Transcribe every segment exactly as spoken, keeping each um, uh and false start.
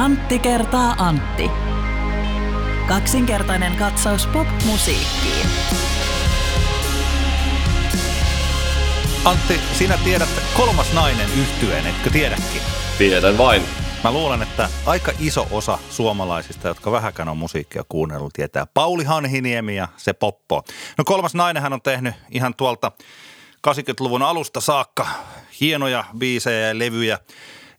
Antti kertaa Antti. Kaksinkertainen katsaus pop-musiikkiin. Antti, sinä tiedät Kolmas nainen -yhtyeen, etkö tiedäkin? Tiedän vain. Mä luulen, että aika iso osa suomalaisista, jotka vähäkään on musiikkia kuunnellut, tietää Pauli Hanhiniemi ja se poppo. No Kolmas nainenhän on tehnyt ihan tuolta kahdeksankymmentäluvun alusta saakka hienoja biisejä ja levyjä.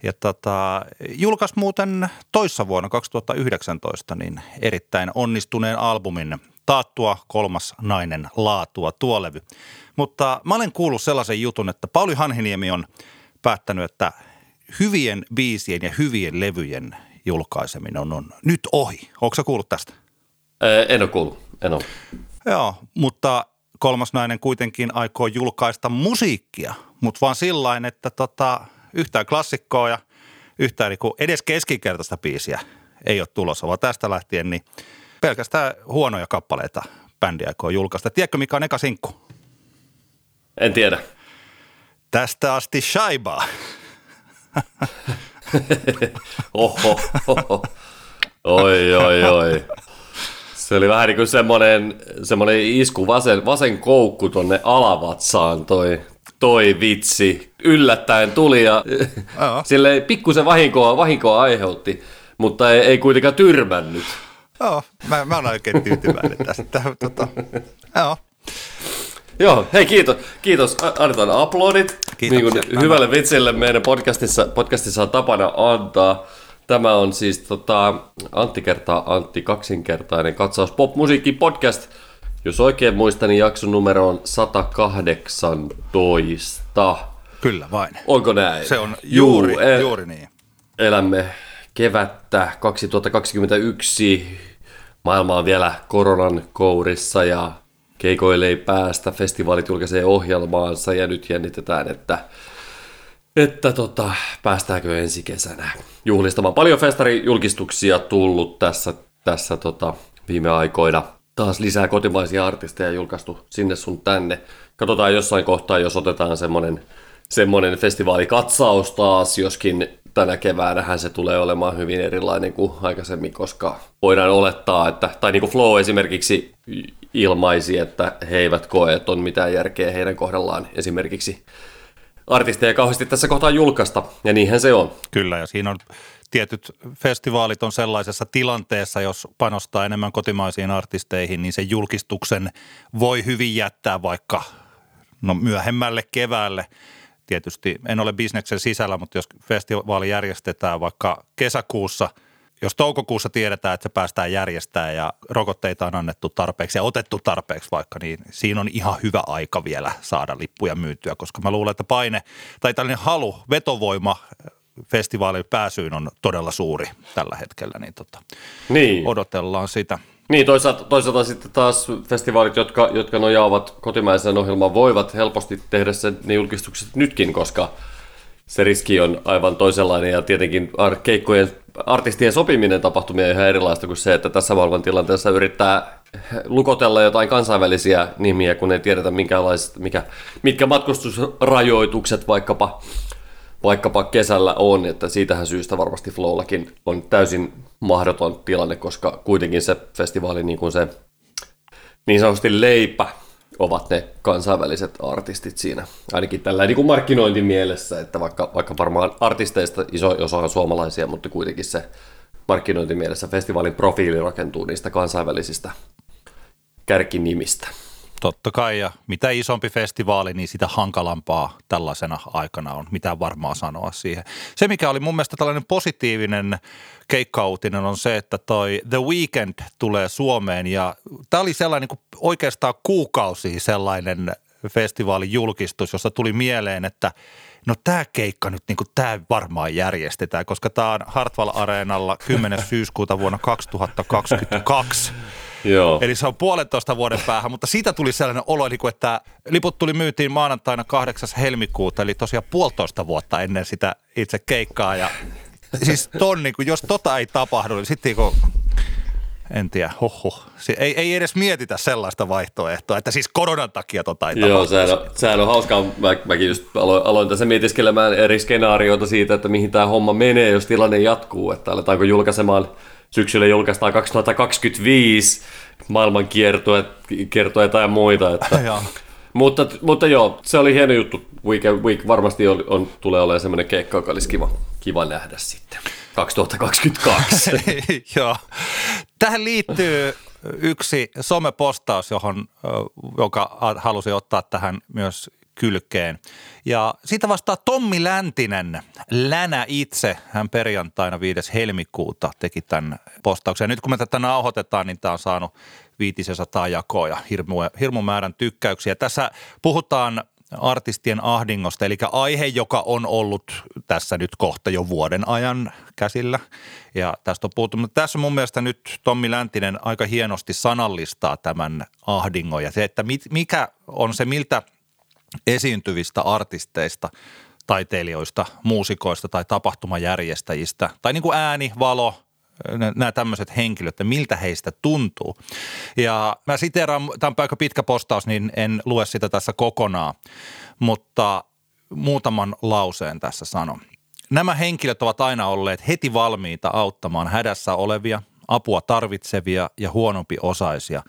Ja tota, julkaisi muuten toissa vuonna kaksituhattayhdeksäntoista niin erittäin onnistuneen albumin Taattua kolmas nainen laatua tuo levy. Mutta mä olen kuullut sellaisen jutun, että Pauli Hanhiniemi on päättänyt, että hyvien biisien ja hyvien levyjen julkaiseminen on, on nyt ohi. Ootko sä kuullut tästä? Ää, en ole kuullut, en ole. Joo, mutta Kolmas nainen kuitenkin aikoo julkaista musiikkia, mutta vaan sillain, että tota, yhtään klassikkoa ja yhtään niinku edes keskinkertaista biisiä ei ole tulossa, vaan tästä lähtien niin pelkästään huonoja kappaleita bändi aikoo julkaista. Tiedätkö, mikä on eka sinkku? En tiedä. Tästä asti Shaibaa. Oho, oho. Oi, oi, oi. Se oli vähän niin kuin semmoinen, semmoinen isku vasen, vasen koukku tonne alavatsaan toi, toi vitsi. Yllättäen tuli ja silleen pikkusen vahinkoa, vahinkoa aiheutti, mutta ei, ei kuitenkaan tyrmännyt. Joo, mä, mä olen oikein tyytyväinen tästä. Tota, joo. Joo, hei kiitos. Kiitos. Annetaan aplodit. Niin hyvälle vitsille meidän podcastissa, podcastissa on tapana antaa. Tämä on siis tota, Antti kertaa Antti, kaksinkertainen katsaus popmusiikki podcast. Jos oikein muistan, niin jakson numero on sata kahdeksantoista. Kyllä vain. Onko näin? Se on juuri, Juu, el- juuri niin. Elämme kevättä kaksituhattakaksikymmentäyksi. Maailma on vielä koronan kourissa ja keikoille ei päästä. Festivaalit julkaisee ohjelmaansa ja nyt jännitetään, että Että tota, päästäänkö ensi kesänä juhlistamaan. Paljon festarijulkistuksia tullut tässä, tässä tota, viime aikoina. Taas lisää kotimaisia artisteja julkaistu sinne sun tänne. Katsotaan jossain kohtaa, jos otetaan semmoinen, semmoinen festivaalikatsaus taas, joskin tänä keväänähän se tulee olemaan hyvin erilainen kuin aikaisemmin, koska voidaan olettaa, että, tai niin kuin Flow esimerkiksi ilmaisi, että he eivät koe, että on mitään järkeä heidän kohdallaan esimerkiksi artisteja kauheasti tässä kohtaa julkaista, ja niinhän se on. Kyllä, ja siinä on tietyt festivaalit on sellaisessa tilanteessa, jos panostaa enemmän kotimaisiin artisteihin, niin sen julkistuksen voi hyvin jättää vaikka no, myöhemmälle keväälle. Tietysti en ole bisneksen sisällä, mutta jos festivaali järjestetään vaikka kesäkuussa, jos toukokuussa tiedetään, että se päästään järjestämään ja rokotteita on annettu tarpeeksi ja otettu tarpeeksi vaikka, niin siinä on ihan hyvä aika vielä saada lippuja myytyä, koska mä luulen, että paine tai tällainen halu, vetovoima festivaalin pääsyyn on todella suuri tällä hetkellä, niin, tota, niin. odotellaan sitä. Niin, toisaalta, toisaalta sitten taas festivaalit, jotka, jotka nojaavat kotimaisen ohjelman, voivat helposti tehdä sen ne julkistukset nytkin, koska se riski on aivan toisenlainen ja tietenkin keikkojen artistien sopiminen tapahtumia on ihan erilaista kuin se, että tässä maailman tilanteessa yrittää lukotella jotain kansainvälisiä nimiä, kun ei tiedetä minkälaiset, mikä, mitkä matkustusrajoitukset vaikkapa, vaikkapa kesällä on. Että siitähän syystä varmasti Flowllakin on täysin mahdoton tilanne, koska kuitenkin se festivaali niin kuin se niin sanotusti leipä ovat ne kansainväliset artistit siinä, ainakin tällä niin kuin markkinointimielessä, että vaikka, vaikka varmaan artisteista iso osa on suomalaisia, mutta kuitenkin se markkinointimielessä festivaalin profiili rakentuu niistä kansainvälisistä kärkinimistä. Totta kai, ja mitä isompi festivaali, niin sitä hankalampaa tällaisena aikana on, mitä varmaa sanoa siihen. Se, mikä oli mun mielestä tällainen positiivinen keikka-uutinen, on se, että toi The Weeknd tulee Suomeen, ja tämä oli sellainen niin kuin oikeastaan kuukausi sellainen festivaalin julkistus, jossa tuli mieleen, että no tämä keikka nyt, niin kuin tämä varmaan järjestetään, koska tämä on Hartwall-areenalla kymmenes syyskuuta vuonna kaksituhattakaksikymmentäkaksi. Joo. Eli se on puolentoista vuoden päähän, mutta siitä tuli sellainen olo, että liput tuli myytiin maanantaina kahdeksas helmikuuta, eli tosiaan puolitoista vuotta ennen sitä itse keikkaa. Ja siis ton, niin kun, jos tota ei tapahdu, niin sitten niin En tiedä, hoho. Ei, ei edes mietitä sellaista vaihtoehtoa, että siis koronan takia tota ei tapahtunut. Joo, sehän on, sehän on hauskaa. Mä, mäkin just aloin, aloin tässä mietiskelemään eri skenaarioita siitä, että mihin tämä homma menee, jos tilanne jatkuu. Että aletaanko julkaisemaan, syksyllä julkaistaan kaksituhattakaksikymmentäviisi maailmankiertoja tai muita. Että. mutta, mutta joo, se oli hieno juttu. Week, week varmasti on, on, tulee olemaan semmoinen keikka, joka olisi kiva, kiva nähdä sitten. kaksituhattakaksikymmentäkaksi Joo. Tähän liittyy yksi somepostaus, johon, joka halusi ottaa tähän myös kylkeen. Ja siitä vastaa Tommi Läntinen, Länä itse. Hän perjantaina viides helmikuuta teki tämän postauksen. Ja nyt kun me tätä nauhoitetaan, niin tämä on saanut viisisataa jakoa ja hirmu määrän tykkäyksiä. Tässä puhutaan artistien ahdingosta, eli aihe, joka on ollut tässä nyt kohta jo vuoden ajan käsillä ja tästä on puhuttu. Mutta tässä mun mielestä nyt Tommi Läntinen aika hienosti sanallistaa tämän ahdingon ja se, että mikä on se miltä esiintyvistä artisteista, taiteilijoista, muusikoista tai tapahtumajärjestäjistä tai niin kuin ääni, valo, nämä tämmöiset henkilöt, että miltä heistä tuntuu. Ja mä siteeraan, tämä on aika pitkä postaus, niin en lue sitä tässä kokonaan, mutta muutaman lauseen tässä sanon. Nämä henkilöt ovat aina olleet heti valmiita auttamaan hädässä olevia, apua tarvitsevia ja huonompi osaisia.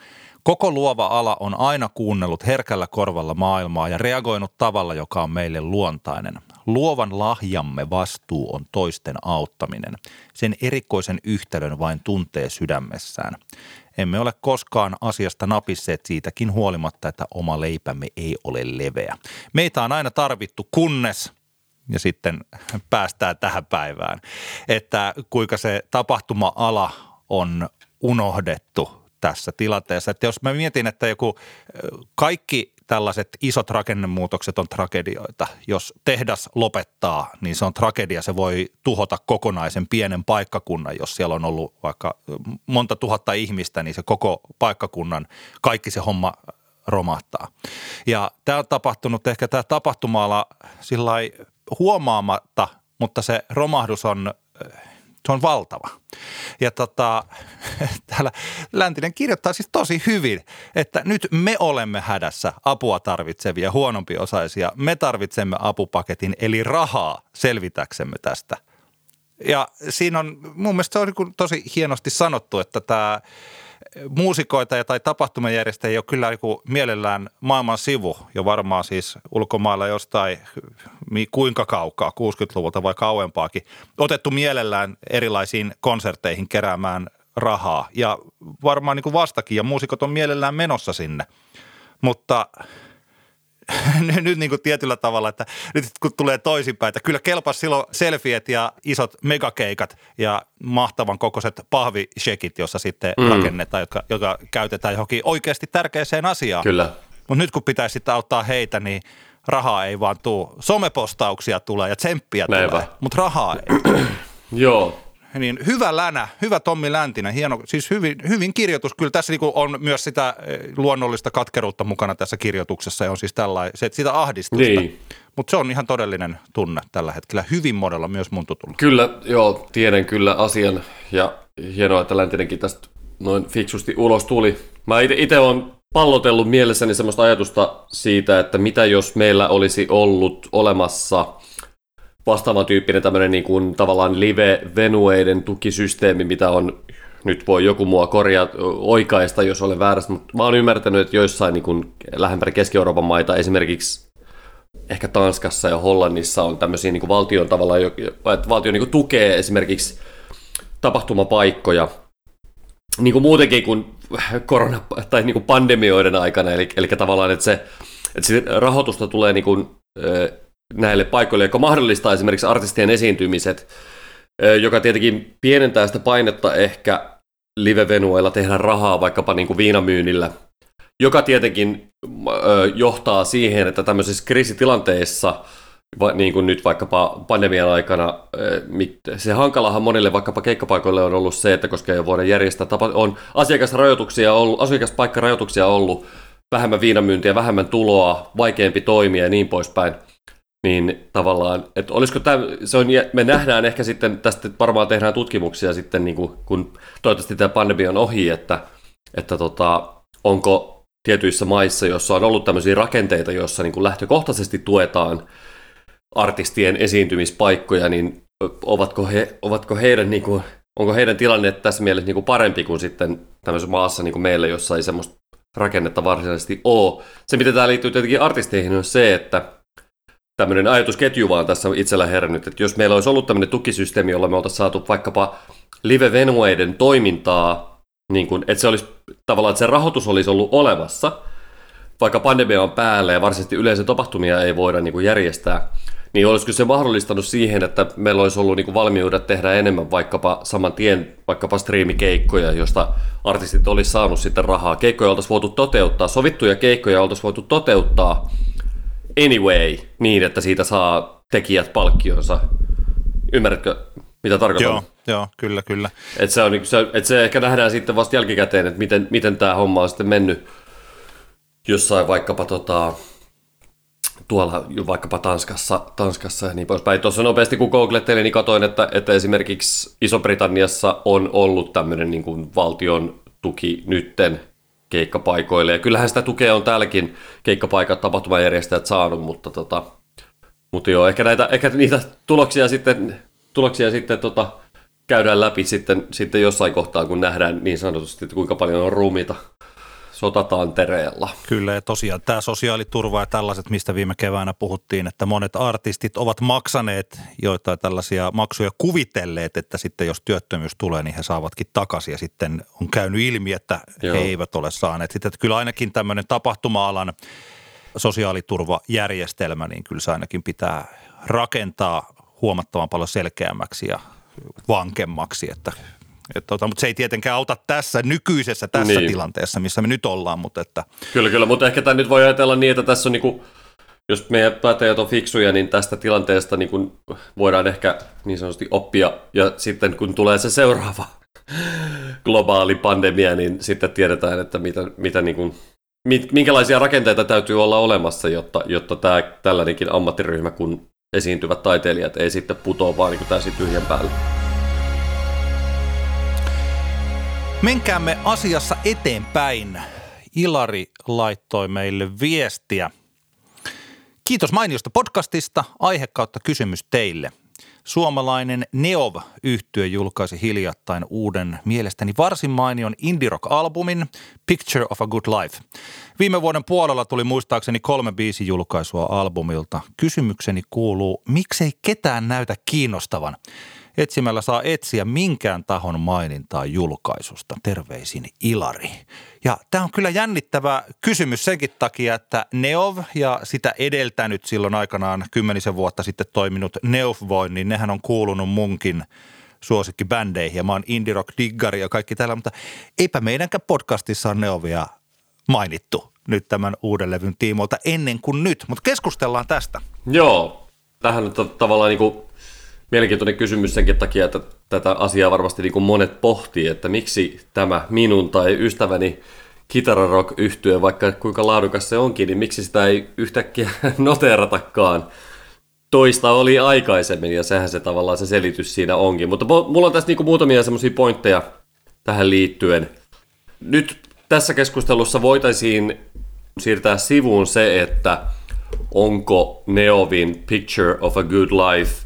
Koko luova ala on aina kuunnellut herkällä korvalla maailmaa ja reagoinut tavalla, joka on meille luontainen. Luovan lahjamme vastuu on toisten auttaminen. Sen erikoisen yhtälön vain tuntee sydämessään. Emme ole koskaan asiasta napisseet siitäkin huolimatta, että oma leipämme ei ole leveä. Meitä on aina tarvittu kunnes, ja sitten päästään tähän päivään, että kuinka se tapahtuma-ala on unohdettu tässä tilanteessa. Että jos mä mietin, että joku kaikki tällaiset isot rakennemuutokset on tragedioita. Jos tehdas lopettaa, niin se on tragedia. Se voi tuhota kokonaisen pienen paikkakunnan. Jos siellä on ollut vaikka monta tuhatta ihmistä, niin se koko paikkakunnan, kaikki se homma romahtaa. Ja tämä on tapahtunut ehkä tämä tapahtuma-ala sillai huomaamatta, mutta se romahdus on, se on valtava. Ja tota, täällä Läntinen kirjoittaa siis tosi hyvin, että nyt me olemme hädässä apua tarvitsevia, huonompiosaisia. Me tarvitsemme apupaketin eli rahaa selvitäksemme tästä. Ja siinä on mun mielestä se on tosi hienosti sanottu, että tämä muusikoita tai tapahtumajärjestäjiä on kyllä mielellään maailman sivu ja varmaan siis ulkomailla jostain kuinka kaukaa, kuusikymmentäluvulta vai kauempaakin, otettu mielellään erilaisiin konserteihin keräämään rahaa ja varmaan niin kuin vastakin ja muusikot on mielellään menossa sinne, mutta nyt niin kuin tietyllä tavalla, että nyt kun tulee toisinpäin, että kyllä kelpas silloin selfiet ja isot megakeikat ja mahtavan kokoiset pahvishekit, jossa sitten mm. rakennetaan, jotka, jotka käytetään johonkin oikeasti tärkeäseen asiaan. Kyllä. Mutta nyt kun pitäisi sitten auttaa heitä, niin rahaa ei vaan tule. Somepostauksia tulee ja tsemppiä Leipä. tulee, mutta rahaa ei Joo. Niin hyvä Länä, hyvä Tommi Läntinen, hieno, siis hyvin, hyvin kirjoitus. Kyllä tässä niinku on myös sitä luonnollista katkeruutta mukana tässä kirjoituksessa ja on siis tällaista, sitä ahdistusta. Niin. Mutta se on ihan todellinen tunne tällä hetkellä, hyvin monella myös mun tutulla. Kyllä, joo, tiedän kyllä asian ja hienoa, että Läntinenkin tästä noin fiksusti ulos tuli. Mä itse olen pallotellut mielessäni semmoista ajatusta siitä, että mitä jos meillä olisi ollut olemassa vastaavan tyyppinen tämmöinen niin kuin tavallaan live-venueiden tukisysteemi, mitä on, nyt voi joku mua korjaa oikaista, jos olen väärässä, mutta mä oon ymmärtänyt, että joissain niin kuin lähempänä Keski-Euroopan maita, esimerkiksi ehkä Tanskassa ja Hollannissa on tämmöisiä niin kuin valtion tavallaan, että valtio niin kuin tukee esimerkiksi tapahtumapaikkoja, niin kuin muutenkin kuin korona- tai niin kuin pandemioiden aikana, eli, eli tavallaan, että se, että se rahoitusta tulee niin kuin näille paikoille, joka mahdollistaa esimerkiksi artistien esiintymiset, joka tietenkin pienentää sitä painetta ehkä live-venueilla tehdä rahaa vaikkapa niin kuin viinamyynnillä, joka tietenkin johtaa siihen, että tämmöisissä kriisitilanteissa, niin kuin nyt vaikkapa pandemian aikana, se hankalahan monille vaikkapa keikkapaikoille on ollut se, että koska ei voida järjestää, on asiakasrajoituksia ollut, asiakaspaikkarajoituksia ollut, vähemmän viinamyyntiä, vähemmän tuloa, vaikeampi toimia ja niin poispäin. Niin tavallaan, että olisiko tämä, se on, me nähdään ehkä sitten, tästä varmaan tehdään tutkimuksia sitten, niin kuin, kun toivottavasti tämä pandemia on ohi, että, että tota, onko tietyissä maissa, joissa on ollut tämmöisiä rakenteita, joissa niin kuin lähtökohtaisesti tuetaan artistien esiintymispaikkoja, niin ovatko, he, ovatko heidän, niin kuin, onko heidän tilanne tässä mielessä niin kuin parempi kuin sitten tämmöisessä maassa niin kuin meillä, jossa ei semmoista rakennetta varsinaisesti ole. Se, mitä tämä liittyy tietenkin artisteihin, on se, että tämmöinen ajatusketju vaan tässä itsellä herännyt, että jos meillä olisi ollut tämmöinen tukisysteemi, jolla me oltaisiin saatu vaikkapa live-venueiden toimintaa, niin kun, että se olisi tavallaan, että se rahoitus olisi ollut olemassa, vaikka pandemia on päällä ja varsinaisesti yleisö tapahtumia ei voida niin kun järjestää, niin olisiko se mahdollistanut siihen, että meillä olisi ollut niin kun valmiudet tehdä enemmän vaikkapa saman tien, vaikkapa striimikeikkoja, josta artistit olisi saanut sitten rahaa. Keikkoja oltaisiin voitu toteuttaa, sovittuja keikkoja oltaisiin voitu toteuttaa, anyway, niin, että siitä saa tekijät palkkionsa. Ymmärrätkö, mitä tarkoitan? Joo, joo, kyllä, kyllä. Et se, on, se, et se ehkä nähdään sitten vasta jälkikäteen, että miten, miten tämä homma on sitten mennyt jossain vaikkapa tota, tuolla vaikkapa Tanskassa, Tanskassa ja niin poispäin. Tuossa nopeasti kun googlettelin, niin katsoin, että, että esimerkiksi Iso-Britanniassa on ollut tämmöinen niin kuin valtion tuki nytten keikkapaikoille. Ja kyllähän sitä tukea on täälläkin keikkapaikat, tapahtumajärjestäjät saanut, mutta, tota, mutta joo, ehkä, näitä, ehkä niitä tuloksia sitten, tuloksia sitten tota, käydään läpi sitten, sitten jossain kohtaa, kun nähdään niin sanotusti, että kuinka paljon on ruumiita sotatantereella. Kyllä, ja tosiaan tämä sosiaaliturva ja tällaiset, mistä viime keväänä puhuttiin, että monet artistit ovat maksaneet joitain tällaisia maksuja kuvitelleet, että sitten jos työttömyys tulee, niin he saavatkin takaisin, ja sitten on käynyt ilmi, että Joo. he eivät ole saaneet. Sitten että kyllä ainakin tämmöinen tapahtuma-alan sosiaaliturvajärjestelmä, niin kyllä se ainakin pitää rakentaa huomattavan paljon selkeämmäksi ja vankemmaksi, että Tota, mutta se ei tietenkään auta tässä nykyisessä, tässä niin. tilanteessa, missä me nyt ollaan. Mutta että. Kyllä, kyllä, mutta ehkä tämä nyt voi ajatella niin, että tässä on, niin kuin, jos meidän päättäjät on fiksuja, niin tästä tilanteesta niin kuin voidaan ehkä niin sanotusti oppia. Ja sitten kun tulee se seuraava globaali pandemia, niin sitten tiedetään, että mitä, mitä niin kuin, minkälaisia rakenteita täytyy olla olemassa, jotta, jotta tämä, tällainenkin ammattiryhmä, kun esiintyvät taiteilijat, ei sitten putoa vaan niin täysin tyhjän päälle. Menkäämme asiassa eteenpäin. Ilari laittoi meille viestiä. Kiitos mainiosta podcastista. Aihe kautta kysymys teille. Suomalainen Neov-yhtye julkaisi hiljattain uuden, mielestäni varsin mainion indie-rock-albumin Picture of a Good Life. Viime vuoden puolella tuli muistaakseni kolme biisin julkaisua albumilta. Kysymykseni kuuluu, miksei ketään näytä kiinnostavan? Etsimällä saa etsiä minkään tahon mainintaa julkaisusta. Terveisin Ilari. Ja tämä on kyllä jännittävä kysymys senkin takia, että Neov ja sitä edeltänyt silloin aikanaan kymmenisen vuotta sitten toiminut Neuvvoin, niin nehän on kuulunut munkin suosikkibändeihin. Ja mä oon indie rock diggari ja kaikki tällä, mutta eipä meidänkään podcastissa on Neovia mainittu nyt tämän uuden levyn tiimoilta ennen kuin nyt. Mutta keskustellaan tästä. Joo, tähän on tavallaan niin kuin mielenkiintoinen kysymys senkin takia, että tätä asiaa varmasti niin kuin monet pohtii, että miksi tämä minun tai ystäväni kitararock-yhtye, vaikka kuinka laadukas se onkin, niin miksi sitä ei yhtäkkiä noteeratakaan. Toista oli aikaisemmin ja sehän se tavallaan se selitys siinä onkin. Mutta mulla on tässä niin kuin muutamia semmoisia pointteja tähän liittyen. Nyt tässä keskustelussa voitaisiin siirtää sivuun se, että onko Neovin Picture of a Good Life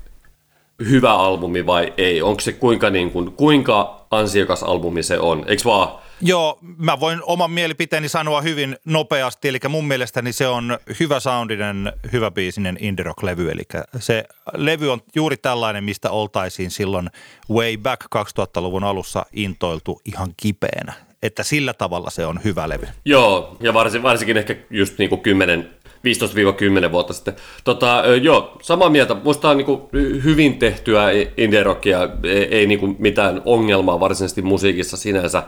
hyvä albumi vai ei? Onko se kuinka, niin kuin, kuinka ansiokas albumi se on? Eikö vaan? Joo, mä voin oman mielipiteeni sanoa hyvin nopeasti. Eli mun mielestäni se on hyvä soundinen, hyvä biisinen indie rock-levy. Eli se levy on juuri tällainen, mistä oltaisiin silloin way back kaksituhattaluvun alussa intoiltu ihan kipeänä. Että sillä tavalla se on hyvä levy. Joo, ja varsin, varsinkin ehkä just niin kuin kymmenen viisitoista kymmenen vuotta sitten. Tota, joo, samaa mieltä. Musta on niinku hyvin tehtyä indie-rockia, ei, ei niinku mitään ongelmaa varsinaisesti musiikissa sinänsä.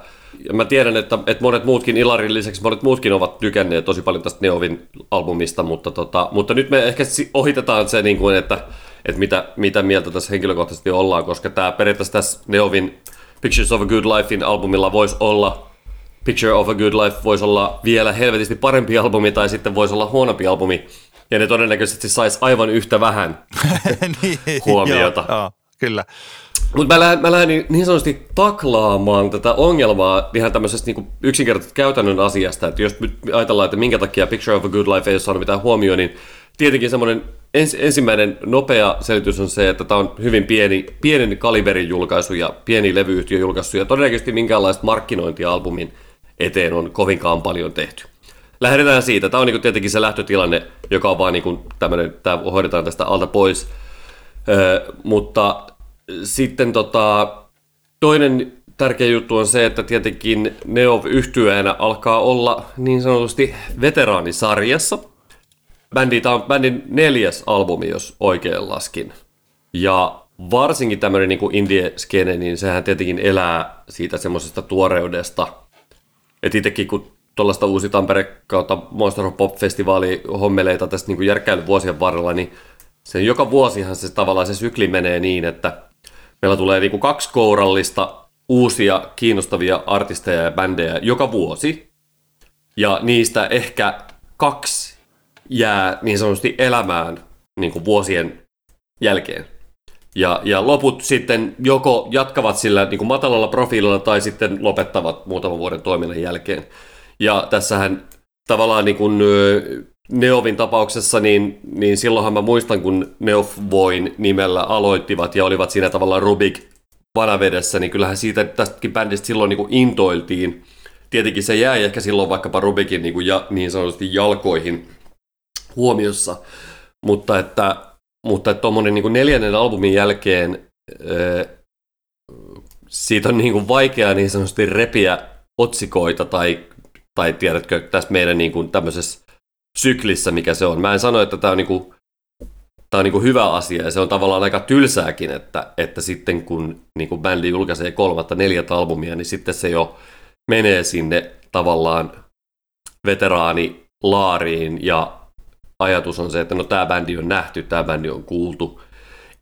Ja mä tiedän, että, että monet muutkin, Ilarin lisäksi monet muutkin ovat tykänneet tosi paljon tästä Neovin albumista, mutta, tota, mutta nyt me ehkä ohitetaan se, niinku, että, että mitä, mitä mieltä tässä henkilökohtaisesti ollaan, koska tää periaatteessa tässä Neovin Pictures of a Good Lifein albumilla voisi olla Picture of a Good Life voisi olla vielä helvetisti parempi albumi tai sitten voisi olla huonompi albumi, ja ne todennäköisesti sais aivan yhtä vähän niin, huomiota. Joo, joo, kyllä. Mutta mä lähden, mä lähden niin sanotusti taklaamaan tätä ongelmaa ihan tämmöisestä niin kuin yksinkertaisesti käytännön asiasta, että jos ajatellaan, että minkä takia Picture of a Good Life ei ole saanut mitään huomioon, niin tietenkin semmoinen ens, ensimmäinen nopea selitys on se, että tämä on hyvin pieni, pienen kaliberin julkaisu ja pieni levyyhtiön julkaisu, ja todennäköisesti minkäänlaista markkinointia albumin eteen on kovinkaan paljon tehty. Lähdetään siitä. Tämä on niin tietenkin se lähtötilanne, joka on vaan niin tämmöinen, tämä hoidetaan tästä alta pois, öö, mutta sitten tota, toinen tärkeä juttu on se, että tietenkin Neov yhtyeenä alkaa olla niin sanotusti veteraanisarjassa. Bändi, tämä on bändin neljäs albumi, jos oikein laskin. Ja varsinkin tämmöinen niin kuin indie-skene, niin sehän tietenkin elää siitä semmoisesta tuoreudesta. Et itsekin kun tuollaista Uusi Tampere kautta Monster of Pop-festivaali hommeleita tässä niin järkkäily vuosien varrella, niin sen joka vuosihan se tavallaan se sykli menee niin, että meillä tulee niin kuin kaksi kourallista uusia kiinnostavia artisteja ja bändejä joka vuosi. Ja niistä ehkä kaksi jää niin sanotusti elämään niin kuin vuosien jälkeen. Ja, ja loput sitten joko jatkavat sillä niin kuin matalalla profiililla tai sitten lopettavat muutaman vuoden toiminnan jälkeen. Ja tässähän tavallaan niin kuin Neovin tapauksessa, niin, niin silloinhan mä muistan, kun Neovvoin nimellä aloittivat ja olivat siinä tavallaan Rubik vanavedessä, niin kyllähän siitä tästäkin bändistä silloin niin kuin intoiltiin. Tietenkin se jäi ehkä silloin vaikkapa Rubikin niin, kuin ja, niin sanotusti jalkoihin huomiossa, mutta että mutta tuommoinen niin kuin neljännen albumin jälkeen ää, siitä on niin kuin vaikea niin sanotusti repiä otsikoita tai, tai tiedätkö tässä meidän niin kuin tämmöisessä syklissä, mikä se on. Mä en sano, että tämä on, niinku, on niinku hyvä asia, ja se on tavallaan aika tylsääkin, että, että sitten kun niinku bändi julkaisee kolmatta, neljättä albumia, niin sitten se jo menee sinne tavallaan veteraanilaariin, ja ajatus on se, että no tämä bändi on nähty, tämä bändi on kuultu,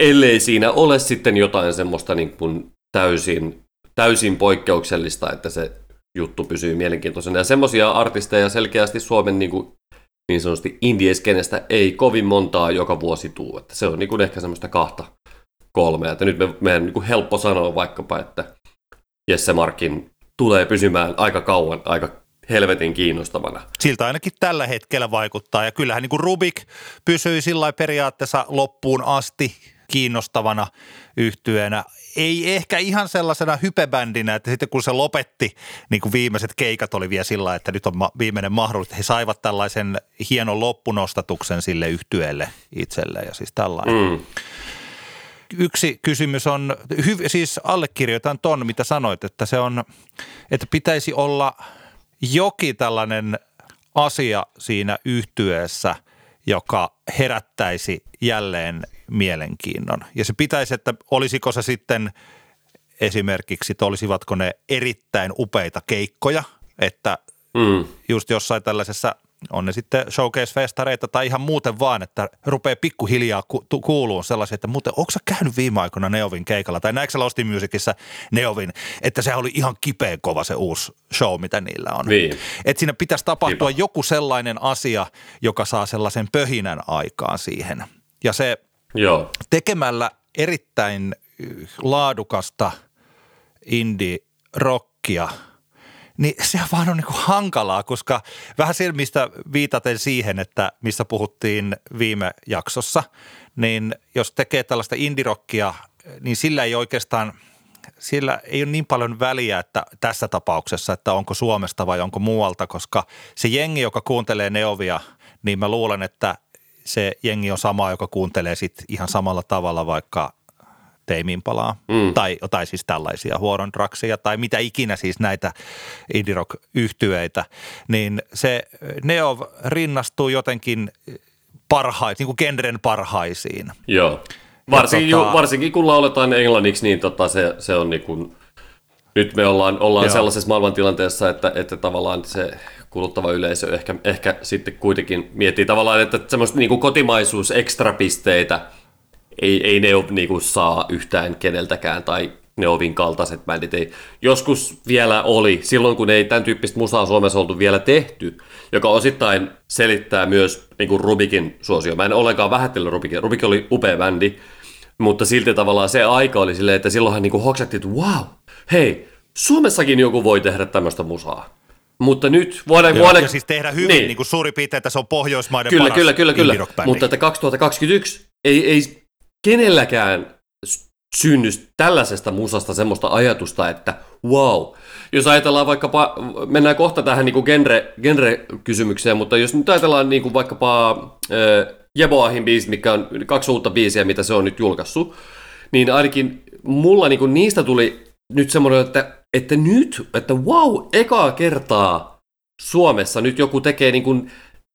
ellei siinä ole sitten jotain semmoista niinku täysin, täysin poikkeuksellista, että se juttu pysyy mielenkiintoisena. Ja semmoisia artisteja selkeästi Suomen niinku niin sanotusti indie-skenestä ei kovin montaa joka vuosi tuu. Että se on niin kuin ehkä semmoista kahta kolmea. Että nyt me, meidän niin kuin helppo sanoa vaikkapa, että Jesse Markin tulee pysymään aika kauan, aika helvetin kiinnostavana. Siltä ainakin tällä hetkellä vaikuttaa. Ja kyllähän niin kuin Rubik pysyy sillä periaatteessa loppuun asti kiinnostavana yhtyeenä. Ei ehkä ihan sellaisena hypebändinä, että sitten kun se lopetti, niin kuin viimeiset keikat oli vielä sillä, että nyt on viimeinen mahdollisuus. He saivat tällaisen hienon loppunostatuksen sille yhtyeelle itselleen ja siis tällainen. Mm. Yksi kysymys on, hy- siis allekirjoitan ton, mitä sanoit, että se on, että pitäisi olla jokin tällainen asia siinä yhtyeessä, joka herättäisi jälleen mielenkiinnon. Ja se pitäisi, että olisiko se sitten esimerkiksi, että olisivatko ne erittäin upeita keikkoja, että mm. just jossain tällaisessa, on ne sitten showcase-festareita tai ihan muuten vaan, että rupeaa pikkuhiljaa ku- kuuluun sellaisia, että muuten, onko sä käynyt viime aikoina Neovin keikalla tai näetkö sä Lost in Musicissa Neovin, että sehän oli ihan kipeän kova se uusi show, mitä niillä on. Niin. Että siinä pitäisi tapahtua Kiva. joku sellainen asia, joka saa sellaisen pöhinän aikaan siihen. Ja se Joo. tekemällä erittäin laadukasta indie-rockia, niin se vaan on niin kuin hankalaa, koska vähän siellä, mistä viitaten siihen, että mistä puhuttiin viime jaksossa, niin jos tekee tällaista indie-rockia, niin sillä ei oikeastaan, sillä ei ole niin paljon väliä että tässä tapauksessa, että onko Suomesta vai onko muualta, koska se jengi, joka kuuntelee Neovia, niin mä luulen, että se jengi on sama, joka kuuntelee sit ihan samalla tavalla vaikka Teiminpalaa mm. tai jotain siis tällaisia huoronraksia tai mitä ikinä siis näitä indie rock-yhtyeitä, niin se Neov rinnastuu jotenkin parhaisiin, niin kuin genren parhaisiin. Joo, varsinkin, tota, ju, varsinkin kun lauletaan englanniksi, niin tota se, se on niin kuin, nyt me ollaan, ollaan sellaisessa maailmantilanteessa, että, että tavallaan se kuluttava yleisö ehkä, ehkä sitten kuitenkin miettii tavallaan, että semmoista niin kuin kotimaisuus ekstrapisteitä ei, ei ne ole, niin kuin, saa yhtään keneltäkään tai Neovin kaltaiset bändit ei joskus vielä oli, silloin kun ei tämän tyyppistä musaa Suomessa oltu vielä tehty, joka osittain selittää myös niin kuin Rubikin suosio. Mä en ollenkaan vähättele Rubikia, Rubik oli upea bändi, mutta silti tavallaan se aika oli silleen, että silloinhan niin kuin hoksattiin, että wow, hei, Suomessakin joku voi tehdä tämmöistä musaa. Mutta nyt voidaan... voidaan... Ja siis tehdä hyvin, niin. Niin kuin suurin piirtein, että se on Pohjoismaiden kyllä, paras. Kyllä, kyllä, kyllä. Mutta että kaksituhattakaksikymmentäyksi ei, ei kenelläkään synny tällaisesta musasta semmoista ajatusta, että wow. Jos ajatellaan vaikkapa, mennään kohta tähän niin kuin genre, genre-kysymykseen, mutta jos nyt ajatellaan niin kuin vaikkapa äh, Jeboahin biisit, mikä on kaksi uutta biisiä, mitä se on nyt julkaissut, niin ainakin mulla niin kuin niistä tuli nyt semmoinen, että että nyt, että wow, ekaa kertaa Suomessa nyt joku tekee niin kuin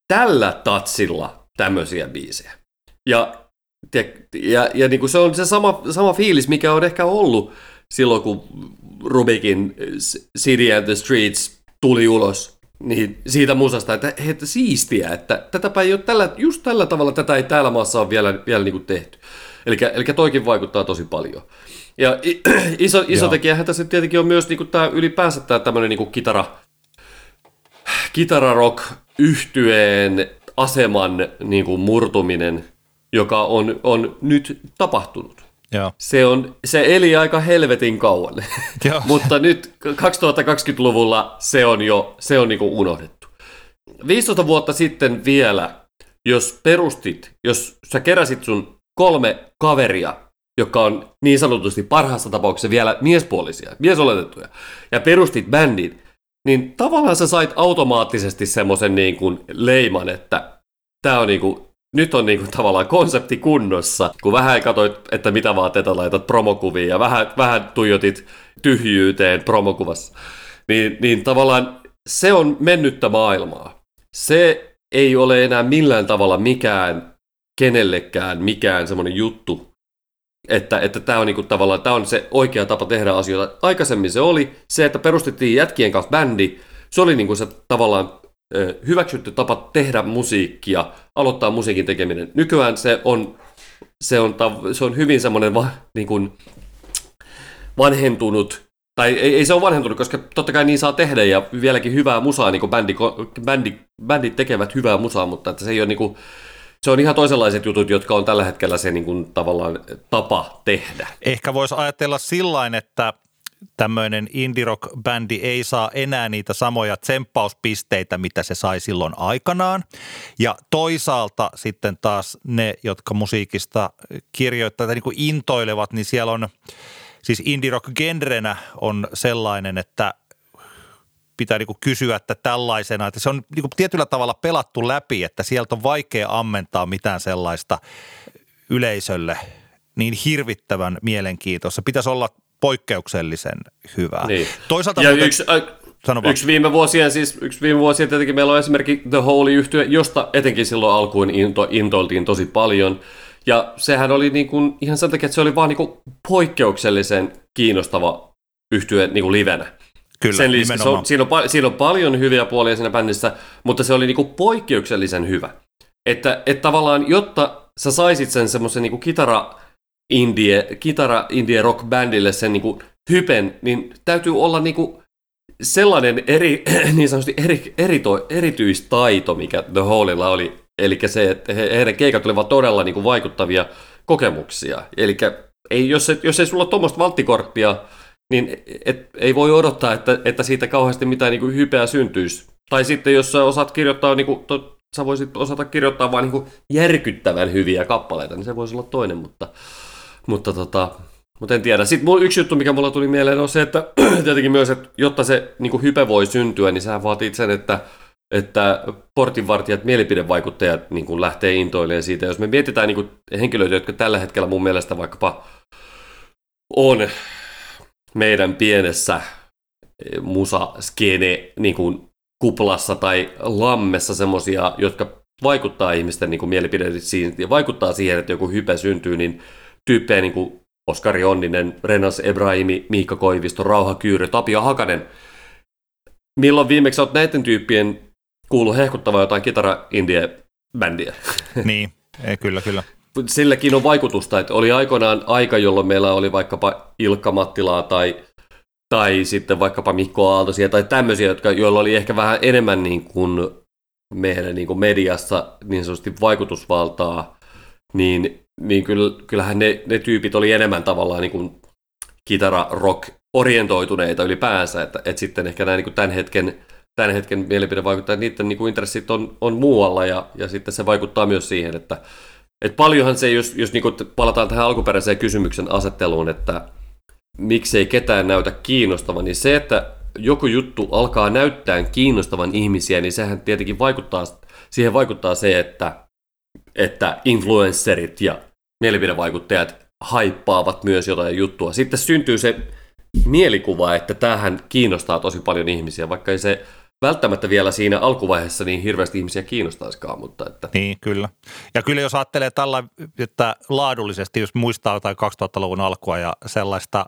tällä tatsilla tämmöisiä biisejä. Ja, ja, ja niin kuin se on se sama, sama fiilis, mikä on ehkä ollut silloin, kun Rubikin City and the Streets tuli ulos niin siitä musasta, että, että siistiä, että tätäpä ei ole tällä, just tällä tavalla tätä ei täällä maassa ole vielä, vielä niin kuin tehty. Eli toikin vaikuttaa tosi paljon. Ja iso, iso tekijähän tässä tietenkin on myös niin tämä ylipäänsä tämä tämmöinen niin kitara, kitararock-yhtyeen aseman niin kuin murtuminen, joka on, on nyt tapahtunut. Joo. Se, on, se eli aika helvetin kauan, mutta nyt kaksituhattakaksikymmentäluvulla se on jo se on niin kuin unohdettu. viisitoista vuotta sitten vielä, jos perustit, jos sä keräsit sun kolme kaveria, jotka on niin sanotusti parhaassa tapauksessa vielä miespuolisia, miesoletettuja, ja perustit bändin, niin tavallaan sä sait automaattisesti semmoisen niin kuin leiman, että tää on niin kuin, nyt on niin kuin tavallaan konsepti kunnossa, kun vähän katsoit, että mitä vaatteita laitat promokuviin, ja vähän, vähän tuijotit tyhjyyteen promokuvassa, niin, niin tavallaan se on mennyttä maailmaa. Se ei ole enää millään tavalla mikään, kenellekään, mikään semmoinen juttu, että että tämä on niinku tavallaan tämä on se oikea tapa tehdä asioita. Aikaisemmin se oli se, että perustettiin jätkien kanssa bändi. Se oli niinku se tavallaan hyväksytty tapa tehdä musiikkia, aloittaa musiikin tekeminen. Nykyään se on se on se on hyvin semmoinen va, niinkun vanhentunut tai ei, ei se ole vanhentunut, koska totta kai niin saa tehdä ja vieläkin hyvää musaa niinku bändi, bändi bändit tekevät hyvää musaa, mutta että se ei ole niinku se on ihan toisenlaiset jutut, jotka on tällä hetkellä se niin kuin, tavallaan tapa tehdä. Ehkä voisi ajatella sillain, että tämmöinen indie rock-bändi ei saa enää niitä samoja tsemppauspisteitä, mitä se sai silloin aikanaan. Ja toisaalta sitten taas ne, jotka musiikista kirjoittaa tai niin kuin intoilevat, niin siellä on, siis indie rock-genrenä on sellainen, että pitää niinku kysyä, että tällaisena, että se on niinku tietyllä tavalla pelattu läpi, että sieltä on vaikea ammentaa mitään sellaista yleisölle niin hirvittävän mielenkiintoista. Pitäisi olla poikkeuksellisen hyvää. Niin. Toisaalta muuten, yksi, äh, yksi viime vuosien, siis yksi viime vuosien tietenkin meillä on esimerkiksi The Hole-yhtye, josta etenkin silloin alkuun into, intoiltiin tosi paljon. Ja sehän oli niinku, ihan sen takia, että se oli vaan niinku poikkeuksellisen kiinnostava yhtye niinku livenä. Kyllä, sen lisäksi, se on, siinä, on, siinä on paljon hyviä puolia siinä bändissä, mutta se oli niinku poikkeuksellisen hyvä. Että et tavallaan, jotta sä saisit sen semmoisen niinku kitara-indie, kitara-indie rock-bändille sen niinku hypen, niin täytyy olla niinku sellainen eri, niin sanotusti eri, eri, erityistaito, mikä The Holella oli. Eli se, että he, heidän keikat olivat todella niinku vaikuttavia kokemuksia. Eli jos, jos ei sulla ole tuommoista valttikorttia, niin et, ei voi odottaa, että, että siitä kauheasti mitään niin kuin hypeä syntyisi. Tai sitten, jos sä osaat kirjoittaa, niin kuin, to, sä voisit osata kirjoittaa vain niin kuin järkyttävän hyviä kappaleita, niin se voisi olla toinen, mutta, mutta, tota, mutta en tiedä. Sitten yksi juttu, mikä mulla tuli mieleen, on se, että tietenkin myös, että jotta se niin kuin hype voi syntyä, niin sä vaatit sen, että, että portinvartijat, mielipidevaikuttajat niin kuin lähtee intoilemaan siitä. Jos me mietitään niin kuin henkilöitä, jotka tällä hetkellä mun mielestä vaikkapa on meidän pienessä musaskene niin kuin kuplassa tai lammessa semmoisia, jotka vaikuttaa ihmisten niin kuin mielipiteisiin ja vaikuttaa siihen, että joku hype syntyy, niin tyyppejä niin kuin Oskari Onninen, Renas Ebrahimi, Miikka Koivisto, Rauha Kyyrö, Tapio Hakanen. Milloin viimeksi olet näiden tyyppien kuullut hehkuttavaa jotain kitara-indie-bändiä? Niin, kyllä, kyllä. silläkin on vaikutusta, että oli aikoinaan aika, jolloin meillä oli vaikkapa Ilkka Mattilaa tai, tai sitten vaikkapa Mikko Aaltosia tai tämmöisiä, jotka, joilla oli ehkä vähän enemmän niin kuin meidän niin kuin mediassa niin sanotusti vaikutusvaltaa, niin, niin kyllähän ne, ne tyypit oli enemmän tavallaan niin kuin kitara-rock-orientoituneita ylipäänsä, että, että sitten ehkä nämä niin kuin tämän hetken Tämän hetken mielipide vaikuttaa, että niiden niinku intressit on, on muualla ja, ja sitten se vaikuttaa myös siihen, että et paljonhan se, jos, jos niinku palataan tähän alkuperäiseen kysymyksen asetteluun, että miksei ketään näytä kiinnostavan, niin se, että joku juttu alkaa näyttää kiinnostavan ihmisiä, niin sehän tietenkin vaikuttaa, siihen vaikuttaa se, että, että influencerit ja mielipidevaikuttajat haippaavat myös jotain juttua. Sitten syntyy se mielikuva, että tämähän kiinnostaa tosi paljon ihmisiä, vaikka ei se välttämättä vielä siinä alkuvaiheessa niin hirveästi ihmisiä kiinnostaisikaan, mutta että. Niin, kyllä. Ja kyllä jos ajattelee tällä, että laadullisesti, jos muistaa jotain kaksituhattaluvun alkua ja sellaista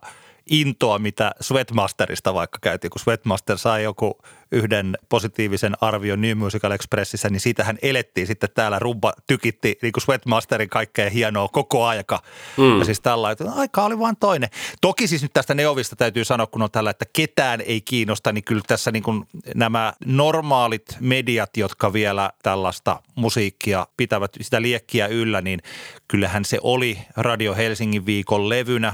intoa, mitä Sweatmasterista vaikka käytiin, kun Sweatmaster sai joku yhden positiivisen arvion New Musical Expressissä, niin siitähän elettiin sitten täällä, rumba tykitti niin kuin Sweatmasterin kaikkea hienoa koko aika. Mm. Ja siis tällainen, aika oli vaan toinen. Toki siis nyt tästä Neovista täytyy sanoa, kun on tällä, että ketään ei kiinnosta, niin kyllä tässä niin kuin nämä normaalit mediat, jotka vielä tällaista musiikkia pitävät sitä liekkiä yllä, niin kyllähän se oli Radio Helsingin viikon levynä.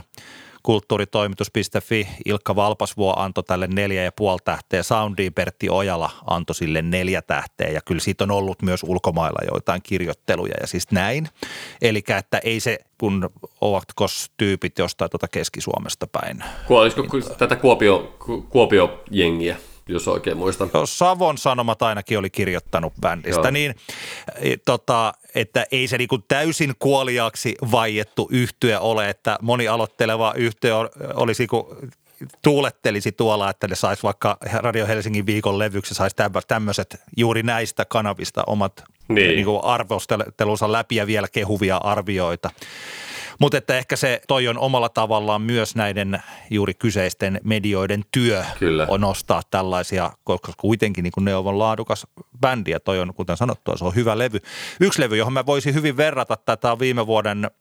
Kulttuuritoimitus piste fi, Ilkka Valpasvuo antoi tälle neljä ja puoli tähteä, Soundiin Pertti Ojala antoi sille neljä tähteä ja kyllä siitä on ollut myös ulkomailla joitain kirjoitteluja ja siis näin. Eli että ei se, kun ovatko tyypit jostain tuota Keski-Suomesta päin. Olisiko niin, tätä Kuopio, Kuopio-jengiä? Jos oikein muistan. Savon Sanomat ainakin oli kirjoittanut bändistä, joo. Niin tota, että ei se niinku täysin kuoliaaksi vaiettu yhtye ole, että moni aloitteleva yhtye olisi niinku tuulettelisi tuolla, että ne saisi vaikka Radio Helsingin viikon levyksi, saisi tämmöiset juuri näistä kanavista omat niin. Niinku arvostelunsa läpi ja vielä kehuvia arvioita. Mutta että ehkä se toi on omalla tavallaan myös näiden juuri kyseisten medioiden työ kyllä. On nostaa tällaisia, koska kuitenkin niin Neov on laadukas bändi ja toi on, kuten sanottua, se on hyvä levy. Yksi levy, johon mä voisin hyvin verrata, tätä on viime vuoden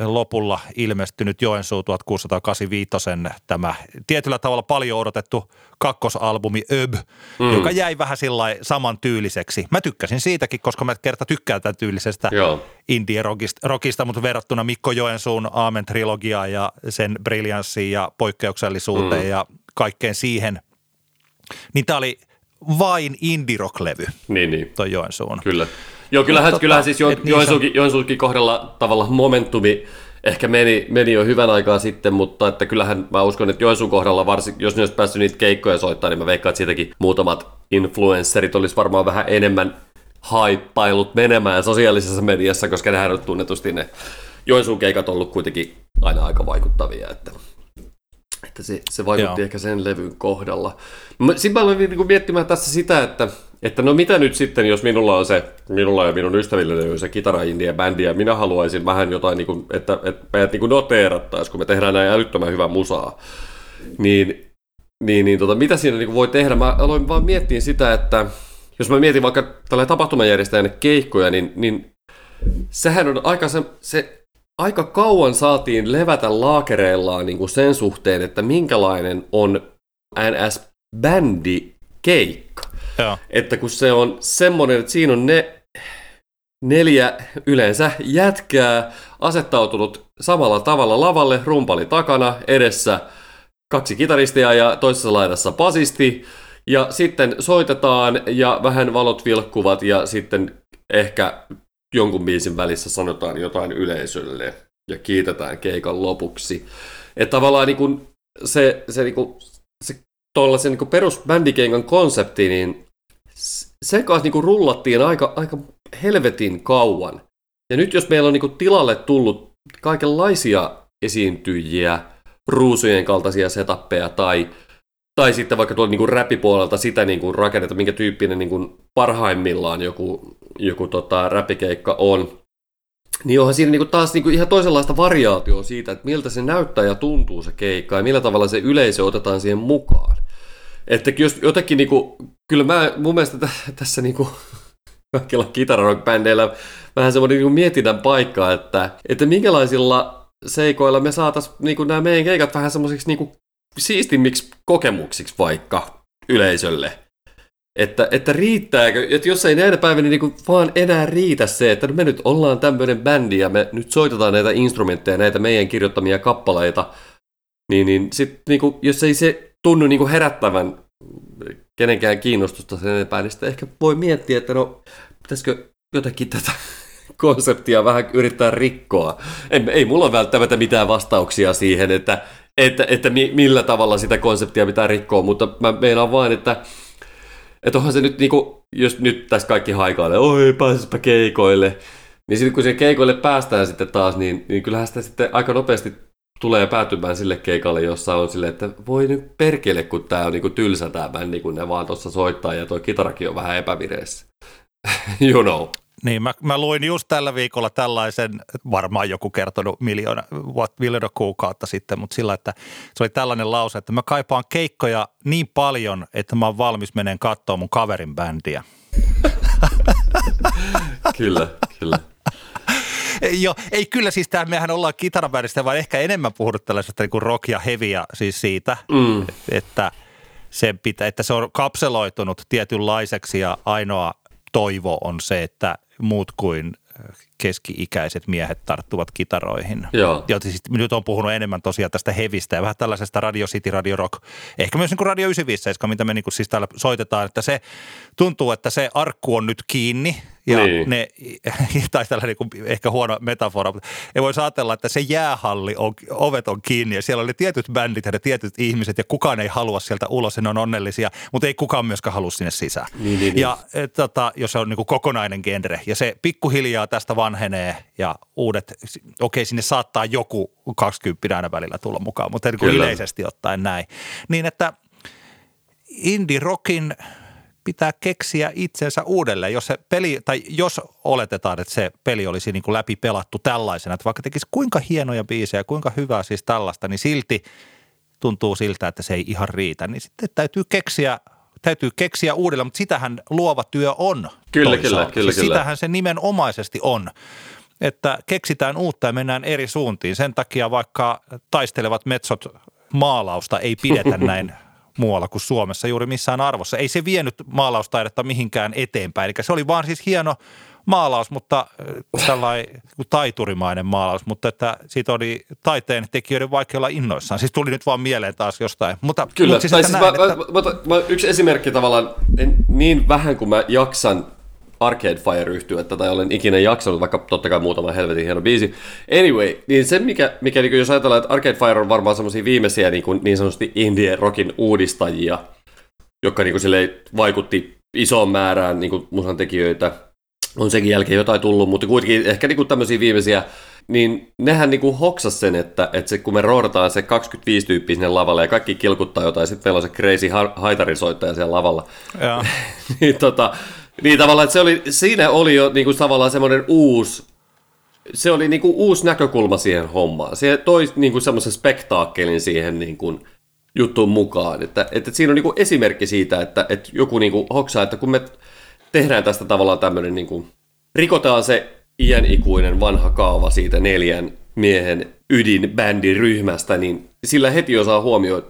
lopulla ilmestynyt Joensuu tuhatkuusisataakahdeksankymmentäviisi tämä tietyllä tavalla paljon odotettu kakkosalbumi Öb, mm. joka jäi vähän sillai saman tyyliseksi. Mä tykkäsin siitäkin, koska mä kerta tykkään tämän tyylisestä joo. indie-rockista, mutta verrattuna Mikko Joensuun Aamen-trilogiaan ja sen briljanssiin ja poikkeuksellisuuteen mm. ja kaikkeen siihen, niin tämä oli vain indie-rock-levy niin, niin. toi Joensuun. Kyllä. Joo, kyllähän, tota, kyllähän siis jo, Joensuukin, Joensuukin kohdalla tavallaan momentumi ehkä meni, meni jo hyvän aikaa sitten, mutta että kyllähän mä uskon, että Joensuun kohdalla, varsin, jos ne olisi päässyt niitä keikkoja soittaa, niin mä veikkaan, että siitäkin muutamat influensserit olisi varmaan vähän enemmän haippailut menemään sosiaalisessa mediassa, koska nehän on tunnetusti ne Joensuun keikat on ollut kuitenkin aina aika vaikuttavia, että, että se, se vaikutti joo. ehkä sen levyn kohdalla. Sitten mä aloin niin miettimään tässä sitä, että Että no mitä nyt sitten, jos minulla on se, minulla ja minun ystävillä on se kitara-indie-bändi, ja minä haluaisin vähän jotain, niin kuin, että, että meidät niin noteerattaisiin, kun me tehdään näin älyttömän hyvää musaa, niin, niin, niin tota, mitä siinä niin voi tehdä? Mä aloin vaan miettiä sitä, että jos mä mietin vaikka tällainen tapahtumajärjestäjänä keikkoja, niin, niin sehän on aika se, se aika kauan saatiin levätä laakereillaan niin kuin sen suhteen, että minkälainen on N S-bändikeikka. Joo. Että kun se on semmoinen, että siinä on ne neljä yleensä jätkää asettautunut samalla tavalla lavalle, rumpali takana, edessä kaksi kitaristia ja toisessa laidassa basisti. Ja sitten soitetaan ja vähän valot vilkkuvat ja sitten ehkä jonkun biisin välissä sanotaan jotain yleisölle ja kiitetään keikan lopuksi. Että tavallaan niin kuin se, se niin kuin tuollaisen niin perusbändikeikan konsepti, niin se kanssa niin rullattiin aika, aika helvetin kauan. Ja nyt jos meillä on niin tilalle tullut kaikenlaisia esiintyjiä, ruusujen kaltaisia setappeja tai, tai sitten vaikka tuolla niin räppipuolelta sitä niin rakennetta, minkä tyyppinen niin parhaimmillaan joku, joku tota, räppikeikka on, niin onhan siinä niinku taas niinku ihan toisenlaista variaatioa siitä, että miltä se näyttää ja tuntuu se keikka ja millä tavalla se yleisö otetaan siihen mukaan. Että jos jotenkin niinku, kyllä mä mun mielestä t- tässä niinku kaikilla kitararock-bändeillä vähän semmoinen niin kuin mietinnän paikka, että, että minkälaisilla seikoilla me saataisiin niin nämä meidän keikat vähän semmoisiksi niin siistimmiksi kokemuksiksi vaikka yleisölle. Että, että riittääkö, että jos ei näinä päivinä niin vaan enää riitä se, että me nyt ollaan tämmöinen bändi ja me nyt soitetaan näitä instrumentteja, näitä meidän kirjoittamia kappaleita, niin, niin sitten niin jos ei se tunnu niin herättävän kenenkään kiinnostusta sen enempää, niin sitten ehkä voi miettiä, että no pitäisikö jotenkin tätä konseptia vähän yrittää rikkoa. Ei, ei mulla välttämättä mitään vastauksia siihen, että, että, että millä tavalla sitä konseptia pitää rikkoa, mutta mä meinaan vain, että Että onhan se nyt niinku, jos nyt tässä kaikki haikailee, oi pääsisipä keikoille, niin sitten kun se keikoille päästään sitten taas, niin, niin kyllähän sitä sitten aika nopeasti tulee päätymään sille keikalle, jossa on silleen, että voi nyt perkele, kun tää on niinku tylsä tää bändi, kun ne vaan tossa soittaa ja toi kitarakin on vähän epävireessä. You know. Niin, mä, mä luin just tällä viikolla tällaisen, varmaan joku kertonut miljoona, miljoona kuukautta sitten, mutta sillä, että se oli tällainen lause, että mä kaipaan keikkoja niin paljon, että mä oon valmis meneen katsoa mun kaverin bändiä. Kyllä, kyllä. Joo, ei kyllä siis tämä, mehän ollaan kitarabändistä, vaan ehkä enemmän puhunut tällaisesta niin kuin rock ja heavyä siis siitä, mm. että, se pitää, että se on kapseloitunut tietynlaiseksi ja ainoa toivo on se, että muut kuin keski-ikäiset miehet tarttuvat kitaroihin. Joo. Ja siis nyt on puhunut enemmän tosiaan tästä hevistä ja vähän tällaisesta Radio City, Radio Rock, ehkä myös niin kuin Radio yhdeksänsataaviisikymmentäseitsemän, mitä me niin kuin siis täällä soitetaan, että se tuntuu, että se arkku on nyt kiinni ja niin. ne, tai tällainen niin kuin ehkä huono metafora, mutta ei voi ajatella, että se jäähalli, on, ovet on kiinni ja siellä oli tietyt bändit ja tietyt ihmiset ja kukaan ei halua sieltä ulos ja ne on onnellisia, mutta ei kukaan myöskään halua sinne sisään. Niin, niin, ja niin. Tota, jos se on niin kuin kokonainen genre ja se pikkuhiljaa tästä vanhenee ja uudet, okei sinne saattaa joku kaksikymmentä aina välillä tulla mukaan, mutta niin kuin yleisesti ottaen näin. Niin, että indie rockin pitää keksiä itsensä uudelleen, jos se peli, tai jos oletetaan, että se peli olisi niin kuin läpi pelattu tällaisena, että vaikka tekisi kuinka hienoja biisejä, kuinka hyvää siis tällaista, niin silti tuntuu siltä, että se ei ihan riitä, niin sitten täytyy keksiä, täytyy keksiä uudelleen, mutta sitähän luova työ on. Kyllä, kyllä, kyllä. Sitähän se nimenomaisesti on, että keksitään uutta ja mennään eri suuntiin. Sen takia vaikka taistelevat metsot maalausta ei pidetä näin muualla kuin Suomessa juuri missään arvossa. Ei se vienyt maalaustaidetta mihinkään eteenpäin. Eli se oli vaan siis hieno maalaus, mutta tällainen taiturimainen maalaus, mutta että siitä oli taiteen tekijöiden vaikea olla innoissaan. Siis tuli nyt vaan mieleen taas jostain. Mutta, kyllä, mutta siis, näen, mä, että... mä, mä, mä, yksi esimerkki tavallaan, niin vähän kuin mä jaksan Arcade Fire-yhtyettä tai olen ikinä jaksanut, vaikka totta kai muutama helvetin hieno biisi. Anyway, niin se mikä, mikä niin jos ajatellaan, että Arcade Fire on varmaan semmoisia viimeisiä niin, kuin, niin sanotusti indie rockin uudistajia, jotka niin kuin, vaikutti isoon määrään niin musan tekijöitä. On senkin jälkeen jotain tullut, mutta kuitenkin ehkä niin kuin tämmöisiä viimeisiä, niin nehän niin kuin hoksas sen, että, että se, kun me roodataan se kaksikymmentäviisi tyyppiä sinne lavalle ja kaikki kilkuttaa jotain, sitten meillä on se crazy haitarisoittaja siellä lavalla. niin tota... Niin tavallaan, että se oli, siinä oli jo niin kuin, tavallaan semmoinen uusi, se oli niin kuin, uusi näkökulma siihen hommaan. Se toi niin kuin, semmoisen spektaakkelin siihen niin kuin, juttuun mukaan. Että, että, että siinä on niin kuin, esimerkki siitä, että, että joku niin kuin, hoksaa, että kun me tehdään tästä tavallaan tämmöinen, niin kuin, rikotaan se iänikuinen vanha kaava siitä neljän miehen ydinbändiryhmästä, niin sillä heti osaa huomioida.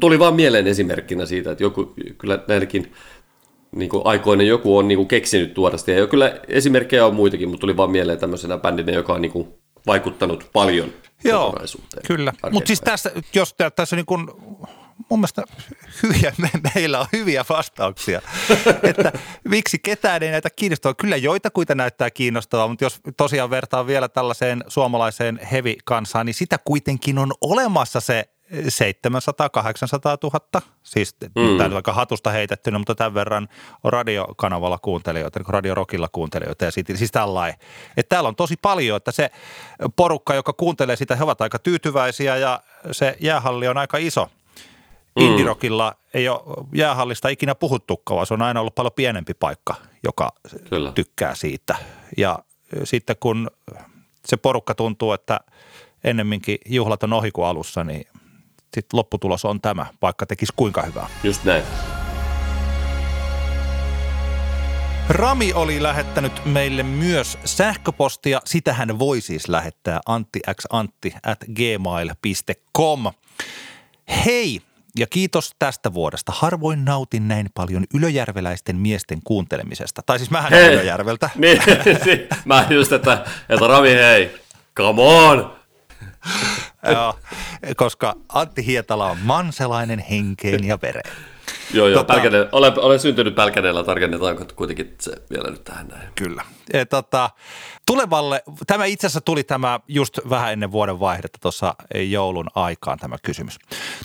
Tuli vaan mieleen esimerkkinä siitä, että joku kyllä näilläkin... Niin kuin aikoinen joku on niin kuin keksinyt tuoda sitä. Ja kyllä esimerkkejä on muitakin, mutta tuli vaan mieleen tämmöisenä bändinä, joka on niin kuin vaikuttanut paljon kokonaisuuteen. Joo, kyllä. Mutta siis tässä, jos tässä on niin kuin, mun mielestä hyviä, meillä on hyviä vastauksia, että miksi ketään ei näitä kiinnostavaa. Kyllä joitakuita näyttää kiinnostavaa, mutta jos tosiaan vertaa vielä tällaiseen suomalaiseen heavy-kansaan, niin sitä kuitenkin on olemassa se, seitsemänsataa kahdeksansataa tuhatta, siis mm. tämä on aika hatusta heitettynä, mutta tämän verran on radiokanavalla kuuntelijoita, niin radiorokilla kuuntelijoita ja siitä, siis tällainen. Että täällä on tosi paljon, että se porukka, joka kuuntelee sitä, he ovat aika tyytyväisiä ja se jäähalli on aika iso. Mm. Indirokilla ei ole jäähallista ikinä puhuttukaan, vaan se on aina ollut paljon pienempi paikka, joka Kyllä. tykkää siitä. Ja sitten kun se porukka tuntuu, että ennemminkin juhlat on ohi kuin alussa, niin... Sitten lopputulos on tämä, vaikka tekisi kuinka hyvää. Just näin. Rami oli lähettänyt meille myös sähköpostia. Sitähän voi siis lähettää antti x antti at gmail piste com. Hei ja kiitos tästä vuodesta. Harvoin nautin näin paljon ylöjärveläisten miesten kuuntelemisesta. Tai siis mähän olen Ylöjärveltä. Niin, mä just, että, että Rami hei, come on! Joo, koska Antti Hietala on manselainen henkeen ja vereen. Joo, joo. Tota, Pälkäne, olen, olen syntynyt Pälkäneellä, tarkennetaanko kuitenkin se vielä nyt tähän näin. Kyllä. E, tota, tulevalle, tämä itse asiassa tuli tämä just vähän ennen vuoden vaihdetta tuossa joulun aikaan tämä kysymys.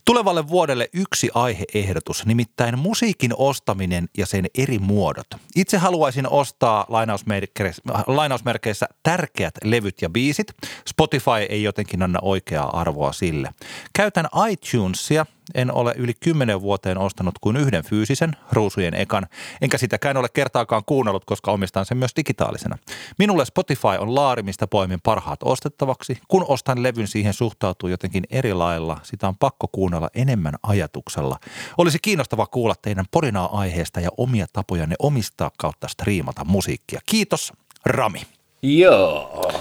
Tulevalle vuodelle yksi aiheehdotus, nimittäin musiikin ostaminen ja sen eri muodot. Itse haluaisin ostaa lainausmerkeissä, lainausmerkeissä tärkeät levyt ja biisit. Spotify ei jotenkin anna oikeaa arvoa sille. Käytän iTunesia. En ole yli kymmenen vuoteen ostanut kuin yhden fyysisen, Ruusujen ekan, enkä sitäkään ole kertaakaan kuunnellut, koska omistan sen myös digitaalisena. Minulle Spotify on laari, mistä poimin parhaat ostettavaksi. Kun ostan levyn, siihen suhtautuu jotenkin eri lailla. Sitä on pakko kuunnella enemmän ajatuksella. Olisi kiinnostavaa kuulla teidän porinaa aiheesta ja omia tapojanne omistaa kautta striimata musiikkia. Kiitos, Rami. Joo.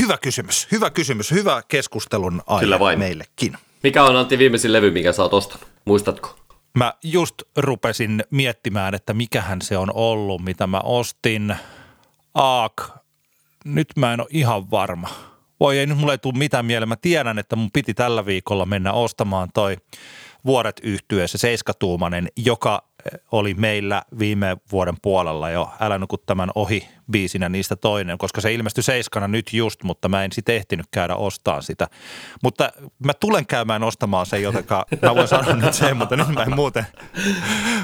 Hyvä kysymys, hyvä kysymys, hyvä keskustelun aihe meillekin. Mikä on Antti viimeisin levy, mikä sä oot ostanut? Muistatko? Mä just rupesin miettimään, että mikähän se on ollut, mitä mä ostin. Aak, nyt mä en ole ihan varma. Voi ei, nyt mulle ei tule mitään mieleen. Mä tiedän, että mun piti tällä viikolla mennä ostamaan toi Vuoret yhtyeessä seiskatuumainen, joka oli meillä viime vuoden puolella jo. Älä nuku tämän ohi biisinä niistä toinen, koska se ilmestyi seiskana nyt just, mutta mä en sit ehtinyt käydä ostamaan sitä. Mutta mä tulen käymään ostamaan sen, jotenka mä voin sanoa nyt sen, mutta nyt mä en muuten,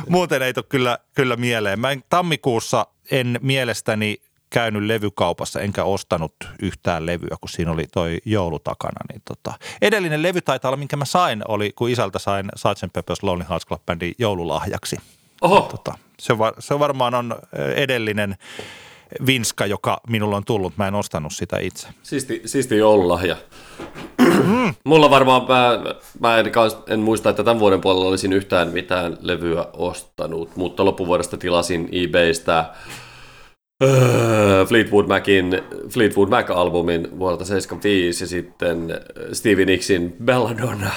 muuten ei tule kyllä, kyllä mieleen. Mä en, tammikuussa en mielestäni käynyt levykaupassa, enkä ostanut yhtään levyä, kun siinä oli toi joulu takana. Niin tota. Edellinen levy taitaa olla, minkä mä sain, oli, kun isältä sain Sgt Pepper's Lonely Hearts Club Bandin joululahjaksi. Oho. Tota, se, var, se varmaan on edellinen vinska, joka minulla on tullut. Mä en ostanut sitä itse. Siisti, siisti joululahja. Mulla varmaan, mä, mä en, en muista, että tämän vuoden puolella olisin yhtään mitään levyä ostanut, mutta loppuvuodesta tilasin eBaystä Fleetwood Macin Fleetwood Mac-albumin vuodelta seitsemänkymmentäviisi ja sitten Stevie Nicksin Belladonna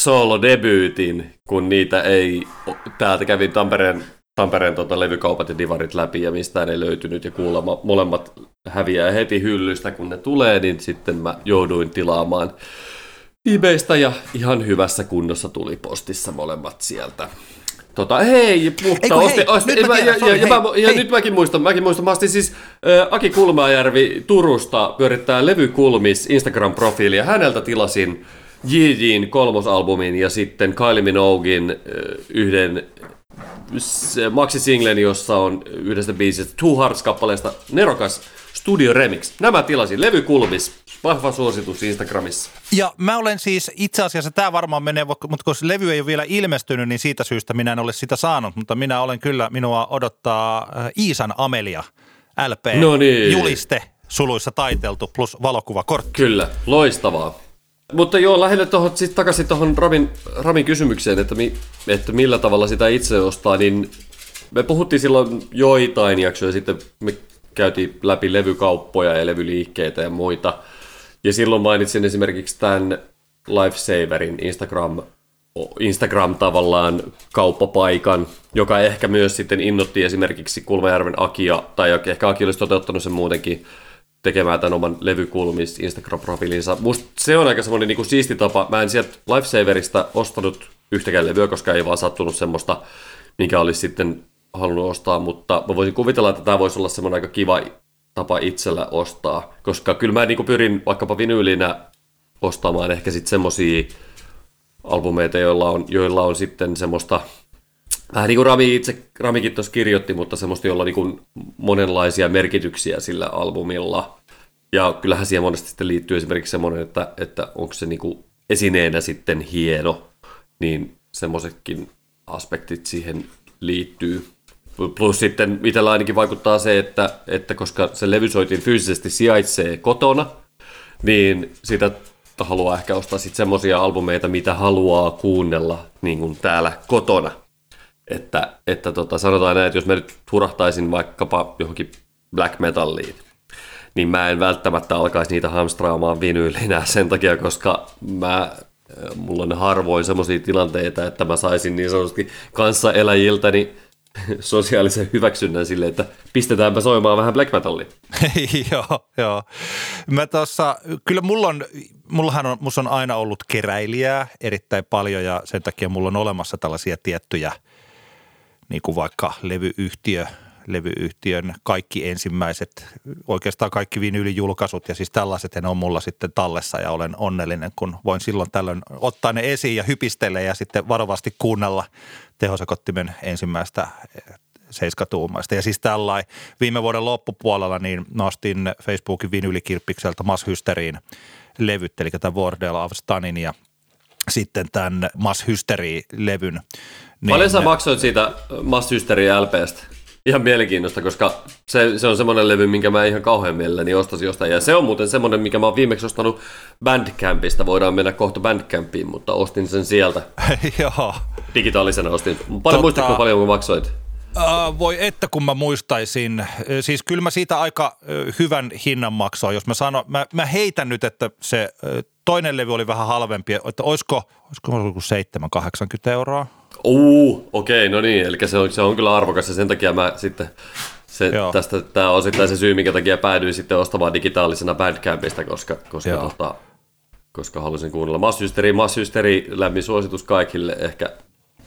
solo-debyytin, kun niitä ei, täältä kävin Tampereen, Tampereen tota, levykaupat ja divarit läpi ja mistään ei löytynyt ja kuulemma molemmat häviää heti hyllystä, kun ne tulee, niin sitten mä jouduin tilaamaan eBaystä ja ihan hyvässä kunnossa tuli postissa molemmat sieltä. Tota, hei, mutta osti, osti, nyt mä tiedän, ja, sorry, ja, hei, ja hei. Nyt mäkin muistan, mäkin muistan, mä ostin siis ä, Aki Kulmaajärvi Turusta pyörittää Levykulmis Instagram-profiilia. Häneltä tilasin G G:n kolmosalbumin ja sitten Kylie Minoguein ä, yhden maxi-singlen, jossa on yhdestä biisistä Two Hearts-kappaleesta nerokas Studio Remix. Nämä tilasin Levykulmis. Vahva suositus Instagramissa. Ja mä olen siis itse asiassa, tämä varmaan menee, mutta kun levy ei ole vielä ilmestynyt, niin siitä syystä minä en ole sitä saanut, mutta minä olen kyllä, minua odottaa Iisan Amelia L P, no niin. Juliste suluissa taiteltu plus valokuvakortti. Kyllä, loistavaa. Mutta joo, lähinnä tohon, sit takaisin tuohon Ramin, Ramin kysymykseen, että, mi, että millä tavalla sitä itse ostaa, niin me puhuttiin silloin joitain jaksoja, sitten me käytiin läpi levykauppoja ja levyliikkeitä ja muita. Ja silloin mainitsin esimerkiksi tämän Lifesaverin Instagram, Instagram tavallaan kauppapaikan, joka ehkä myös sitten innoitti esimerkiksi Kulmajärven Akia, tai ehkä Aki olisi toteuttanut sen muutenkin tekemään tämän oman levykulmis Instagram-profiilinsa. Musta se on aika semmoinen niin kuin siisti tapa. Mä en sieltä Lifesaverista ostanut yhtäkään levyä, koska ei vaan sattunut semmoista, mikä olisi sitten halunnut ostaa, mutta mä voisin kuvitella, että tämä voisi olla semmoinen aika kiva tapa itsellä ostaa, koska kyllä mä niinku pyrin vaikkapa vinyylinä ostamaan ehkä sitten semmosia albumeita, joilla on, joilla on sitten semmoista, vähän niin kuin Rami itse, Ramikin tuossa kirjoitti, mutta semmoista, jolla on niinku monenlaisia merkityksiä sillä albumilla. Ja kyllähän siihen monesti sitten liittyy esimerkiksi semmoinen, että, että onko se niinku esineenä sitten hieno, niin semmoisetkin aspektit siihen liittyy. Plus sitten itsellä ainakin vaikuttaa se, että, että koska se levysoitin fyysisesti sijaitsee kotona, niin sitä haluaa ehkä ostaa sitten semmoisia albumeita, mitä haluaa kuunnella niin kuin täällä kotona. Että, että tota, sanotaan näin, että jos mä nyt hurahtaisin vaikkapa johonkin black metalliin, niin mä en välttämättä alkaisi niitä hamstraamaan vinyylinä sen takia, koska mä, mulla on harvoin semmoisia tilanteita, että mä saisin niin sanotusti kanssaeläjiltäni sosiaalisen hyväksynnän sille, että pistetäänpä soimaan vähän black metallia. Joo, joo. Mä tossa, kyllä mulla on, mullahan on, musta on aina ollut keräilijää erittäin paljon ja sen takia mulla on olemassa tällaisia tiettyjä, niin kuin vaikka levyyhtiö, levyyhtiön kaikki ensimmäiset, oikeastaan kaikki vinyylijulkaisut ja siis tällaiset ne on mulla sitten tallessa ja olen onnellinen, kun voin silloin tällöin ottaa ne esiin ja hypistellä ja sitten varovasti kuunnella tehosakottimen ensimmäistä seiskatuumaista. Ja siis tällainen viime vuoden loppupuolella niin nostin Facebookin vinyylikirppikseltä Mass Hysteriin levyt, eli tämän Wardell of Stanin ja sitten tämän Mass Hystery-levyn. Niin paljon sä maksoit siitä Mass Hysteria L P:stä? Ihan mielenkiinnosta, koska se, se on semmoinen levy, minkä mä ihan kauhean mielelläni ostaisin jostain. Ja se on muuten semmoinen, mikä mä oon viimeksi ostanut Bandcampista. Voidaan mennä kohta Bandcampiin, mutta ostin sen sieltä. Joo. Digitaalisena ostin. Paljon muistatko paljon, kun maksoit? Uh, voi että kun mä muistaisin. Siis kyllä mä siitä aika uh, hyvän hinnan maksoin. Jos mä sanon, mä, mä heitän nyt, että se uh, toinen levy oli vähän halvempi. Että olisiko, olisiko seitsemän kahdeksankymmentä euroa? Uu, okei, no niin. Eli se on, se on kyllä arvokas ja sen takia mä sitten, se, tästä, tämä on sitten se syy, minkä takia päädyin sitten ostamaan digitaalisena Bandcampista, koska, koska, tota, koska halusin kuunnella. Mass Hysteri, Mass Hysteri, lämmin suositus kaikille ehkä.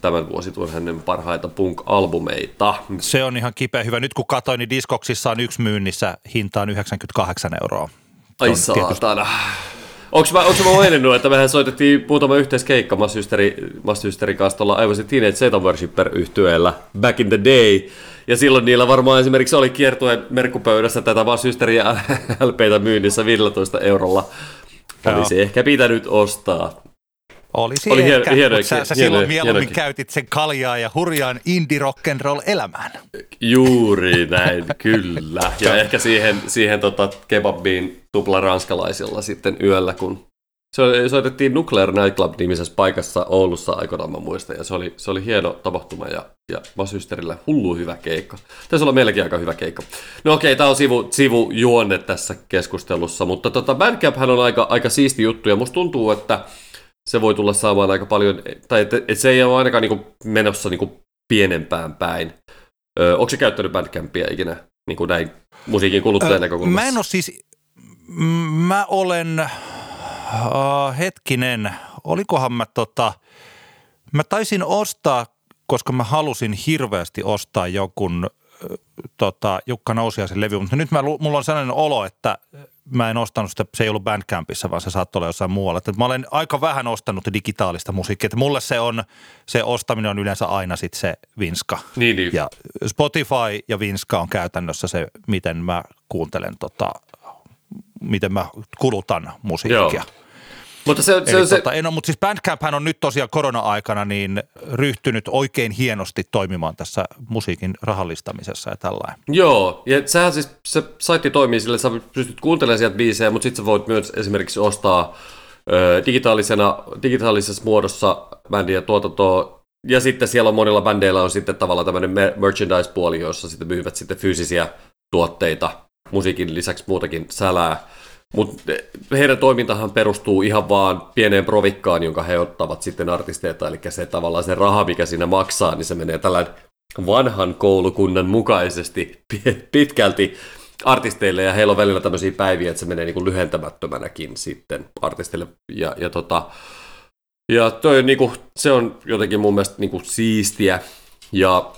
Tämän vuosituun hänen parhaita punk-albumeita. Se on ihan kipeä hyvä. Nyt kun katsoin, niin Discogsissa on yksi myynnissä hintaan yhdeksänkymmentäkahdeksan euroa. Ai saatana. Onko mä, onko mä mainennut, että mehän soitettiin muutama yhteiskeikka Mass Hysterin kanssa tuolla aivoisin Teenage Satan Worshipper-yhtyeellä back in the day. Ja silloin niillä varmaan esimerkiksi oli kiertueen merkkupöydässä tätä Mass Hysteria L P:tä myynnissä viidellätoista eurolla. Joo. Olisi ehkä pitänyt ostaa. Olisi Oli ehkä, hieno, hieno, mutta sä, sä hieno, silloin mieluummin hienokin. Käytit sen kaljaa ja hurjaan indie rock'n'roll elämään. Juuri näin, kyllä. Ja ehkä siihen, siihen tota kebabiin tupla ranskalaisilla sitten yöllä, kun se soitettiin Nuclear Nightclub-nimisessä paikassa Oulussa aikoinaan, mä muistan. Ja se oli, se oli hieno tapahtuma ja, ja Mass Hysterillä hullu hyvä keikka. Taisi olla meilläkin aika hyvä keikka. No okei, tää on sivu, sivujuonne tässä keskustelussa, mutta tota Bandcamp-hän on aika, aika siisti juttu ja musta tuntuu, että se voi tulla saamaan aika paljon, tai et, et se ei ole ainakaan niinku menossa niinku pienempään päin. Öö, onko se käyttänyt Bandcampia ikinä niinku näin musiikin kuluttajan öö, näkökulmassa? Mä en ole siis, mä olen, äh, hetkinen, olikohan mä tota, mä taisin ostaa, koska mä halusin hirveästi ostaa jonkun äh, tota, Jukka Nousiaisen levy, mutta nyt mä, mulla on sellainen olo, että mä en ostanut sitä, se ei ollut Bandcampissa, vaan se saattoi olla jossain muualla. Että mä olen aika vähän ostanut digitaalista musiikkia. Että mulle se on, se ostaminen on yleensä aina sitten se vinska. Niin, niin. Ja Spotify ja vinska on käytännössä se, miten mä kuuntelen, tota, miten mä kulutan musiikkia. Joo. Mutta se, se, Eli, se, tota, en ole, mutta siis Bandcamphän on nyt tosiaan korona-aikana niin ryhtynyt oikein hienosti toimimaan tässä musiikin rahallistamisessa ja tällainen. Joo, ja sähän siis, se saitti toimii sille, sä pystyt kuuntelemaan sieltä biisejä, mutta sitten sä voit myös esimerkiksi ostaa ö, digitaalisena, digitaalisessa muodossa bändiä tuotantoa, ja sitten siellä on monilla bändeillä on sitten tavallaan tämmöinen merchandise-puoli, jossa sitten myyvät sitten fyysisiä tuotteita, musiikin lisäksi muutakin sälää. Mutta heidän toimintahan perustuu ihan vaan pieneen provikkaan, jonka he ottavat sitten artisteilta, eli se tavallaan se raha, mikä siinä maksaa, niin se menee tällään vanhan koulukunnan mukaisesti pitkälti artisteille, ja heillä on välillä tämmöisiä päiviä, että se menee niinku lyhentämättömänäkin sitten artisteille, ja, ja, tota, ja toi niinku, se on jotenkin mun mielestä niinku siistiä, ja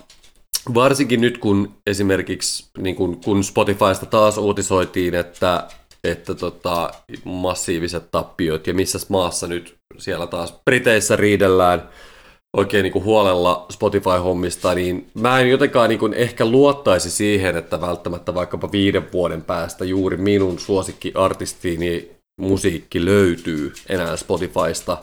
varsinkin nyt, kun esimerkiksi niinku, kun Spotifysta taas uutisoitiin, että että tota, massiiviset tappiot ja missäs maassa nyt siellä taas Briteissä riidellään oikein niin kuin huolella Spotify-hommista, niin mä en jotenkaan niin kuin ehkä luottaisi siihen, että välttämättä vaikkapa viiden vuoden päästä juuri minun suosikkiartistiini musiikki löytyy enää Spotifysta.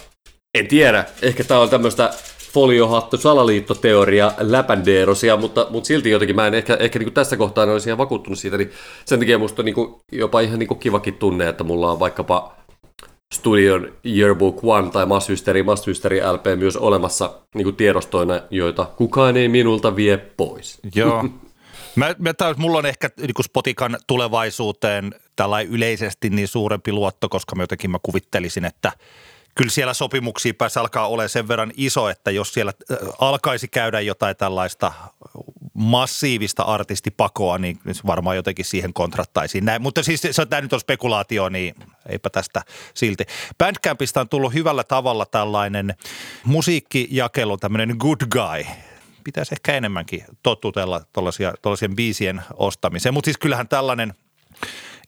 En tiedä, ehkä tää on tämmöistä foliohattu salaliittoteoria läpändeerosia, mutta, mutta silti jotenkin mä en ehkä, ehkä niin kuin tässä kohtaa olisi ihan vakuuttunut siitä, niin sen takia musta on niin kuin jopa ihan niin kuin kivakin tunne, että mulla on vaikkapa Studion Yearbook One tai Mass Hysteria, Mass Hysteria L P myös olemassa niin kuin tiedostoina, joita kukaan ei minulta vie pois. Joo. Mä, mä taas, mulla on ehkä niin kuin Spotikan tulevaisuuteen tällainen yleisesti niin suurempi luotto, koska mä jotenkin mä kuvittelisin, että kyllä siellä sopimuksia päässä alkaa olemaan sen verran iso, että jos siellä alkaisi käydä jotain tällaista massiivista artistipakoa, niin varmaan jotenkin siihen kontrattaisiin. Näin, mutta siis se, tämä nyt on spekulaatio, niin eipä tästä silti. Bandcampista on tullut hyvällä tavalla tällainen musiikkijakelu, tämmöinen good guy. Pitäisi ehkä enemmänkin tottutella tuollaisien biisien ostamiseen, mutta siis kyllähän tällainen...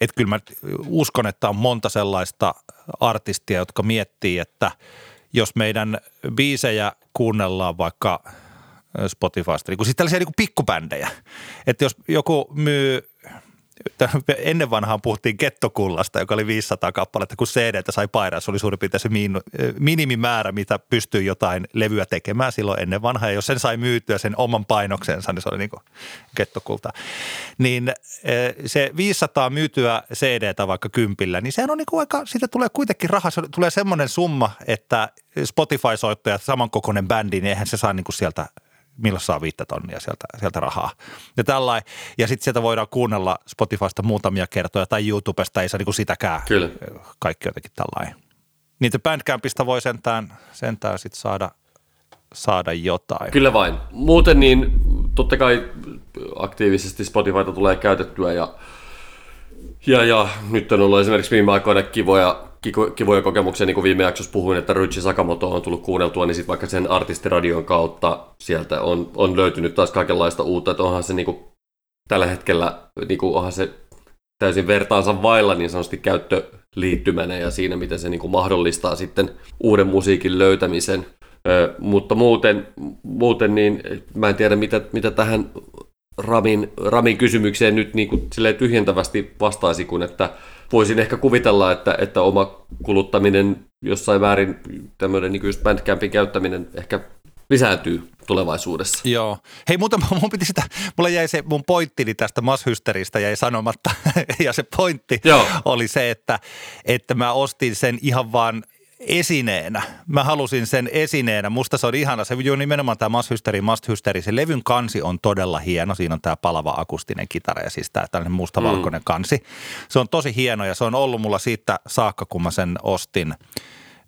Että kyllä mä uskon, että on monta sellaista artistia, jotka miettii, että jos meidän biisejä kuunnellaan vaikka Spotifysta, niin kuin siis tällaisia niin kuin pikkubändejä, että jos joku myy, ennen vanhaan puhuttiin Gettokullasta, joka oli viisisataa kappaletta, kun C D:tä sai painaa, se oli suurin piirtein se minimimäärä, mitä pystyy jotain levyä tekemään silloin ennen vanhaa, ja jos sen sai myytyä sen oman painoksensa, niin se oli niin kuin Gettokulta. Niin se viisisataa myytyä C D:tä vaikka kympillä, niin sehän on niin kuin aika, siitä tulee kuitenkin rahaa, se tulee semmoinen summa, että Spotify-soittajat, samankokoinen bändi, niin eihän se saa niin kuin sieltä milloin saa viittä tonnia sieltä, sieltä rahaa. Ja, ja sitten sieltä voidaan kuunnella Spotifysta muutamia kertoja tai YouTubesta, ei saa niinku sitäkään. Kyllä. Kaikki jotenkin tällainen. Niitä Bandcampista voi sentään, sentään sitten saada, saada jotain. Kyllä vain. Muuten niin totta kai aktiivisesti Spotifyta tulee käytettyä ja, ja, ja nyt on ollut esimerkiksi viime aikoina kivoja kivoja kokemuksia, niin kuin viime jaksossa puhuin, että Ryuichi Sakamoto on tullut kuunneltua, niin sitten vaikka sen artistiradion kautta sieltä on, on löytynyt taas kaikenlaista uutta, että onhan se niin kuin, tällä hetkellä niin kuin, onhan se täysin vertaansa vailla niin sanotusti käyttöliittymänä ja siinä, miten se niin kuin, mahdollistaa sitten uuden musiikin löytämisen. Ö, mutta muuten, muuten niin mä en tiedä, mitä, mitä tähän Ramin, Ramin kysymykseen nyt niin kuin, silleen tyhjentävästi vastaisi, kun että voisin ehkä kuvitella, että, että oma kuluttaminen jossain määrin, tämmöinen niin just Bandcampin käyttäminen ehkä lisääntyy tulevaisuudessa. Joo. Hei, mutta mun piti sitä, mulla jäi se mun pointtini tästä masshysteristä jäi sanomatta, ja se pointti Joo. oli se, että, että mä ostin sen ihan vaan esineenä. Mä halusin sen esineenä. Musta se on ihana. Se on nimenomaan tämä Mass Hysteria, Mass Hysteria. Se levyn kansi on todella hieno. Siinä on tämä palava akustinen kitara ja siis tämä tällainen mustavalkoinen mm. kansi. Se on tosi hieno ja se on ollut mulla siitä saakka, kun mä sen ostin.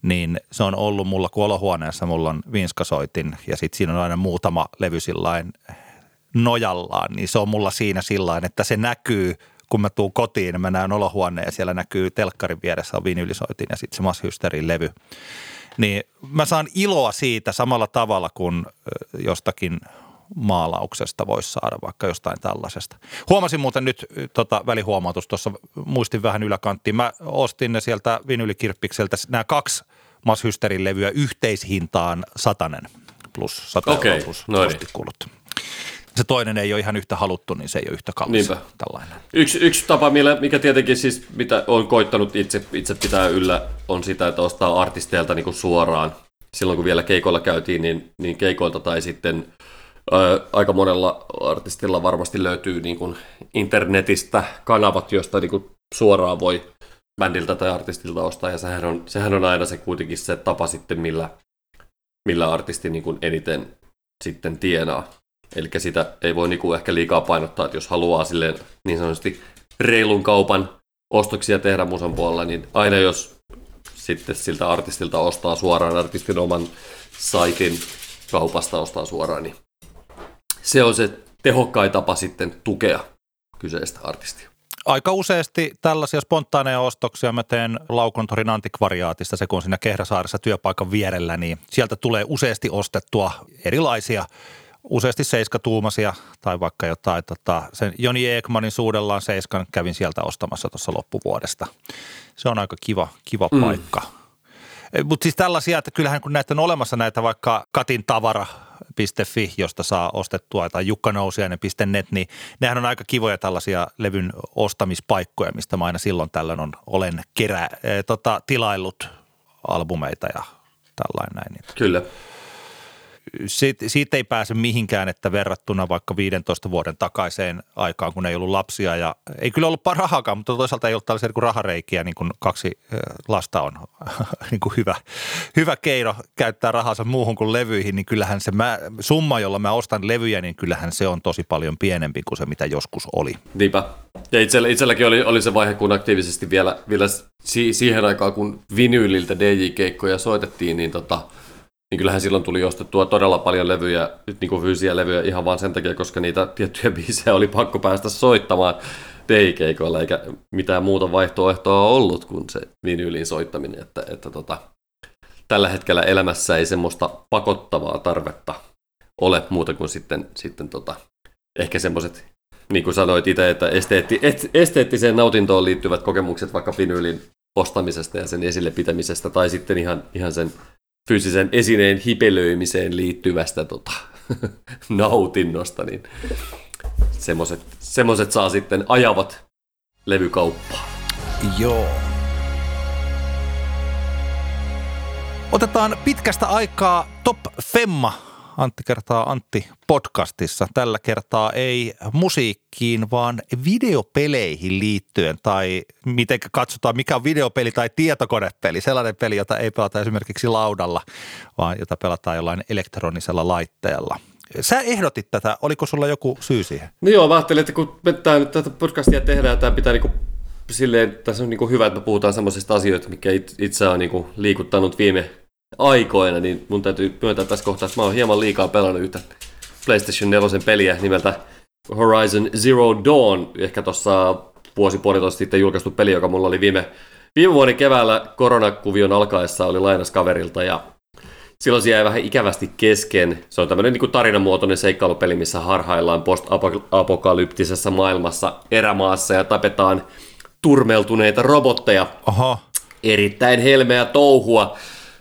Niin se on ollut mulla, kun olohuoneessa mulla on vinskasoitin ja sitten siinä on aina muutama levy sillain nojallaan. Niin se on mulla siinä sillain, että se näkyy. Kun mä tuun kotiin, mä näen olohuoneen ja siellä näkyy telkkarin vieressä on viinylisoitin ja sitten se Mass Hysterin levy. Niin mä saan iloa siitä samalla tavalla kuin jostakin maalauksesta voisi saada, vaikka jostain tällaisesta. Huomasin muuten nyt tota, välihuomautus tuossa, muistin vähän yläkanttiin. Mä ostin ne sieltä viinylikirppikseltä nämä kaksi Mass Hysterin levyä yhteishintaan satanen plus sata okay, euroa plus postikulut. Se toinen ei ole ihan yhtä haluttu, niin se ei ole yhtä kallis. Tällainen. Yksi, yksi tapa, mikä tietenkin siis, mitä olen koittanut itse, itse pitää yllä, on sitä, että ostaa artisteilta niin kuin suoraan. Silloin kun vielä keikoilla käytiin, niin, niin keikoilta tai sitten ää, aika monella artistilla varmasti löytyy niin kuin internetistä kanavat, joista niin kuin suoraan voi bändiltä tai artistilta ostaa. Ja sehän on, sehän on aina se kuitenkin se tapa sitten, millä, millä artisti niin kuin eniten sitten tienaa. Eli sitä ei voi niinku ehkä liikaa painottaa, että jos haluaa silleen niin sanotusti reilun kaupan ostoksia tehdä musan puolella, niin aina jos sitten siltä artistilta ostaa suoraan, artistin oman saitin kaupasta ostaa suoraan, niin se on se tehokkain tapa sitten tukea kyseistä artistia. Aika useasti tällaisia spontaaneja ostoksia mä teen Laukontorin antikvariaatista, se kun on siinä Kehräsaaressa työpaikan vierellä, niin sieltä tulee useasti ostettua erilaisia useasti seiskatuumaisia tai vaikka jotain, tota, sen Joni Ekmanin Suudellaan seiskan kävin sieltä ostamassa tuossa loppuvuodesta. Se on aika kiva, kiva mm. paikka. Mutta siis tällaisia, että kyllähän kun näitä on olemassa näitä vaikka katintavara piste fi, josta saa ostettua tai jukkanousiainen piste net, niin nehän on aika kivoja tällaisia levyn ostamispaikkoja, mistä mä aina silloin tällöin on, olen kerä, äh, tota, tilaillut albumeita ja tällainen näin. Kyllä. siitä, siitä ei pääse mihinkään, että verrattuna vaikka viidentoista vuoden takaiseen aikaan, kun ei ollut lapsia ja ei kyllä ollut rahakaan, mutta toisaalta ei ollut tällaisia niin kuin rahareikiä, niin kuin kaksi lasta on niin kuin hyvä, hyvä keino käyttää rahansa muuhun kuin levyihin, niin kyllähän se mä, summa, jolla mä ostan levyjä, niin kyllähän se on tosi paljon pienempi kuin se, mitä joskus oli. Niinpä. Ja itsellä, itselläkin oli, oli se vaihe, kun aktiivisesti vielä, vielä si, siihen aikaan, kun vinyyliltä D J-keikkoja soitettiin, niin tota... niin kyllähän silloin tuli ostettua todella paljon levyjä, niin kuin fyysiä levyjä ihan vaan sen takia, koska niitä tiettyjä biisejä oli pakko päästä soittamaan D J-keikoilla, eikä mitään muuta vaihtoehtoa ollut kuin se vinyylin soittaminen. Että, että tota, tällä hetkellä elämässä ei semmoista pakottavaa tarvetta ole muuta kuin sitten, sitten tota, ehkä semmoiset, niin kuin sanoit itse, että esteetti, esteettiseen nautintoon liittyvät kokemukset vaikka vinyylin ostamisesta ja sen esille pitämisestä tai sitten ihan, ihan sen fyysisen esineen hipelöimiseen liittyvästä tota, nautinnosta, niin semmoset, semmoset saa sitten ajavat levykauppaa. Joo. Otetaan pitkästä aikaa Top Femma, Antti kertaa Antti podcastissa. Tällä kertaa ei musiikkiin, vaan videopeleihin liittyen tai miten katsotaan, mikä on videopeli tai tietokonepeli. Sellainen peli, jota ei pelata esimerkiksi laudalla, vaan jota pelataan jollain elektronisella laitteella. Sä ehdotit tätä. Oliko sulla joku syy siihen? No joo, mä ajattelin, että kun me tämän, tätä podcastia tehdään, tämä pitää niinku, silleen, tässä on niinku hyvä, että me puhutaan semmoisista asioista, mitkä itseä on niinku liikuttanut viime aikoina, niin mun täytyy myöntää tässä kohtaa, että mä oon hieman liikaa pelannut yhtä PlayStation neljä peliä nimeltä Horizon Zero Dawn, ehkä tuossa vuosi puolitoista sitten julkaistu peli, joka mulla oli viime, viime vuoden keväällä koronakuvion alkaessa, oli lainas kaverilta ja silloin se jäi vähän ikävästi kesken. Se on tämmöinen niin kuin tarinamuotoinen seikkailupeli, missä harhaillaan post-apokalyptisessa maailmassa erämaassa ja tapetaan turmeltuneita robotteja. Aha. Erittäin helmeä touhua.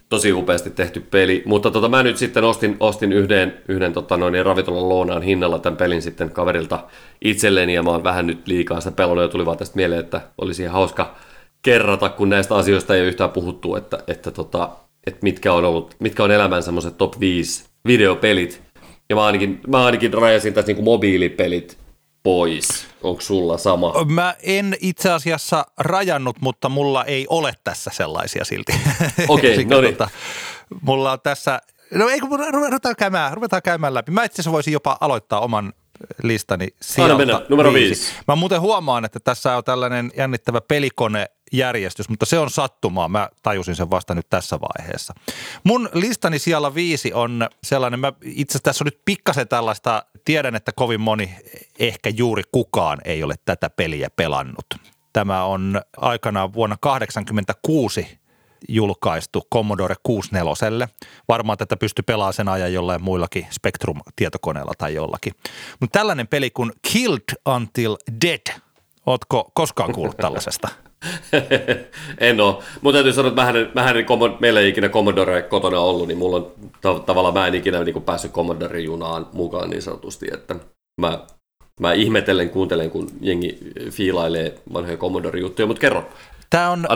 Tosi upeasti tehty peli, mutta tota, mä nyt sitten ostin, ostin yhden, yhden tota, noin, ravintolan lounaan hinnalla tämän pelin sitten kaverilta itselleni ja mä oon vähän nyt liikaa sitä pelannut ja tuli vaan tästä mieleen, että olisi ihan hauska kerrata, kun näistä asioista ei ole yhtään puhuttu, että, että, tota, että mitkä on ollut, mitkä on elämän semmoiset top viisi videopelit ja mä ainakin, mä ainakin rajasin tässä niin kuin mobiilipelit pois. Onko sulla sama? Mä en itse asiassa rajannut, mutta mulla ei ole tässä sellaisia silti. Okei, okay, no niin. Tota, mulla on tässä, no ei kun ruvetaan käymään, ruvetaan käymään läpi. Mä itse asiassa voisin jopa aloittaa oman listani sieltä. Mennä, numero viisi. Mä muuten huomaan, että tässä on tällainen jännittävä pelikonejärjestys, mutta se on sattumaa. Mä tajusin sen vasta nyt tässä vaiheessa. Mun listani siellä viisi on sellainen, mä itse asiassa tässä on nyt pikkasen tällaista, tiedän, että kovin moni, ehkä juuri kukaan ei ole tätä peliä pelannut. Tämä on aikanaan vuonna tuhatyhdeksänsataakahdeksankymmentäkuusi julkaistu Commodore kuusikymmentäneljälle. Varmaan tätä pystyi pelaamaan sen ajan jollain muillakin Spectrum-tietokoneella tai jollakin. Mutta tällainen peli kuin Killed Until Dead. Ootko koskaan kuullut tällaisesta? En ole. Mun täytyy sanoa, että mähän, mähän, meillä ei ikinä Commodore kotona ollut, niin mulla on tav- tavallaan mä en ikinä niin päässyt Commodore-junaan mukaan niin sanotusti, että mä... Mä ihmetellen kuuntelen, kun jengi fiilailee vanhoja Commodore-juttuja, mutta kerro. Tämä on,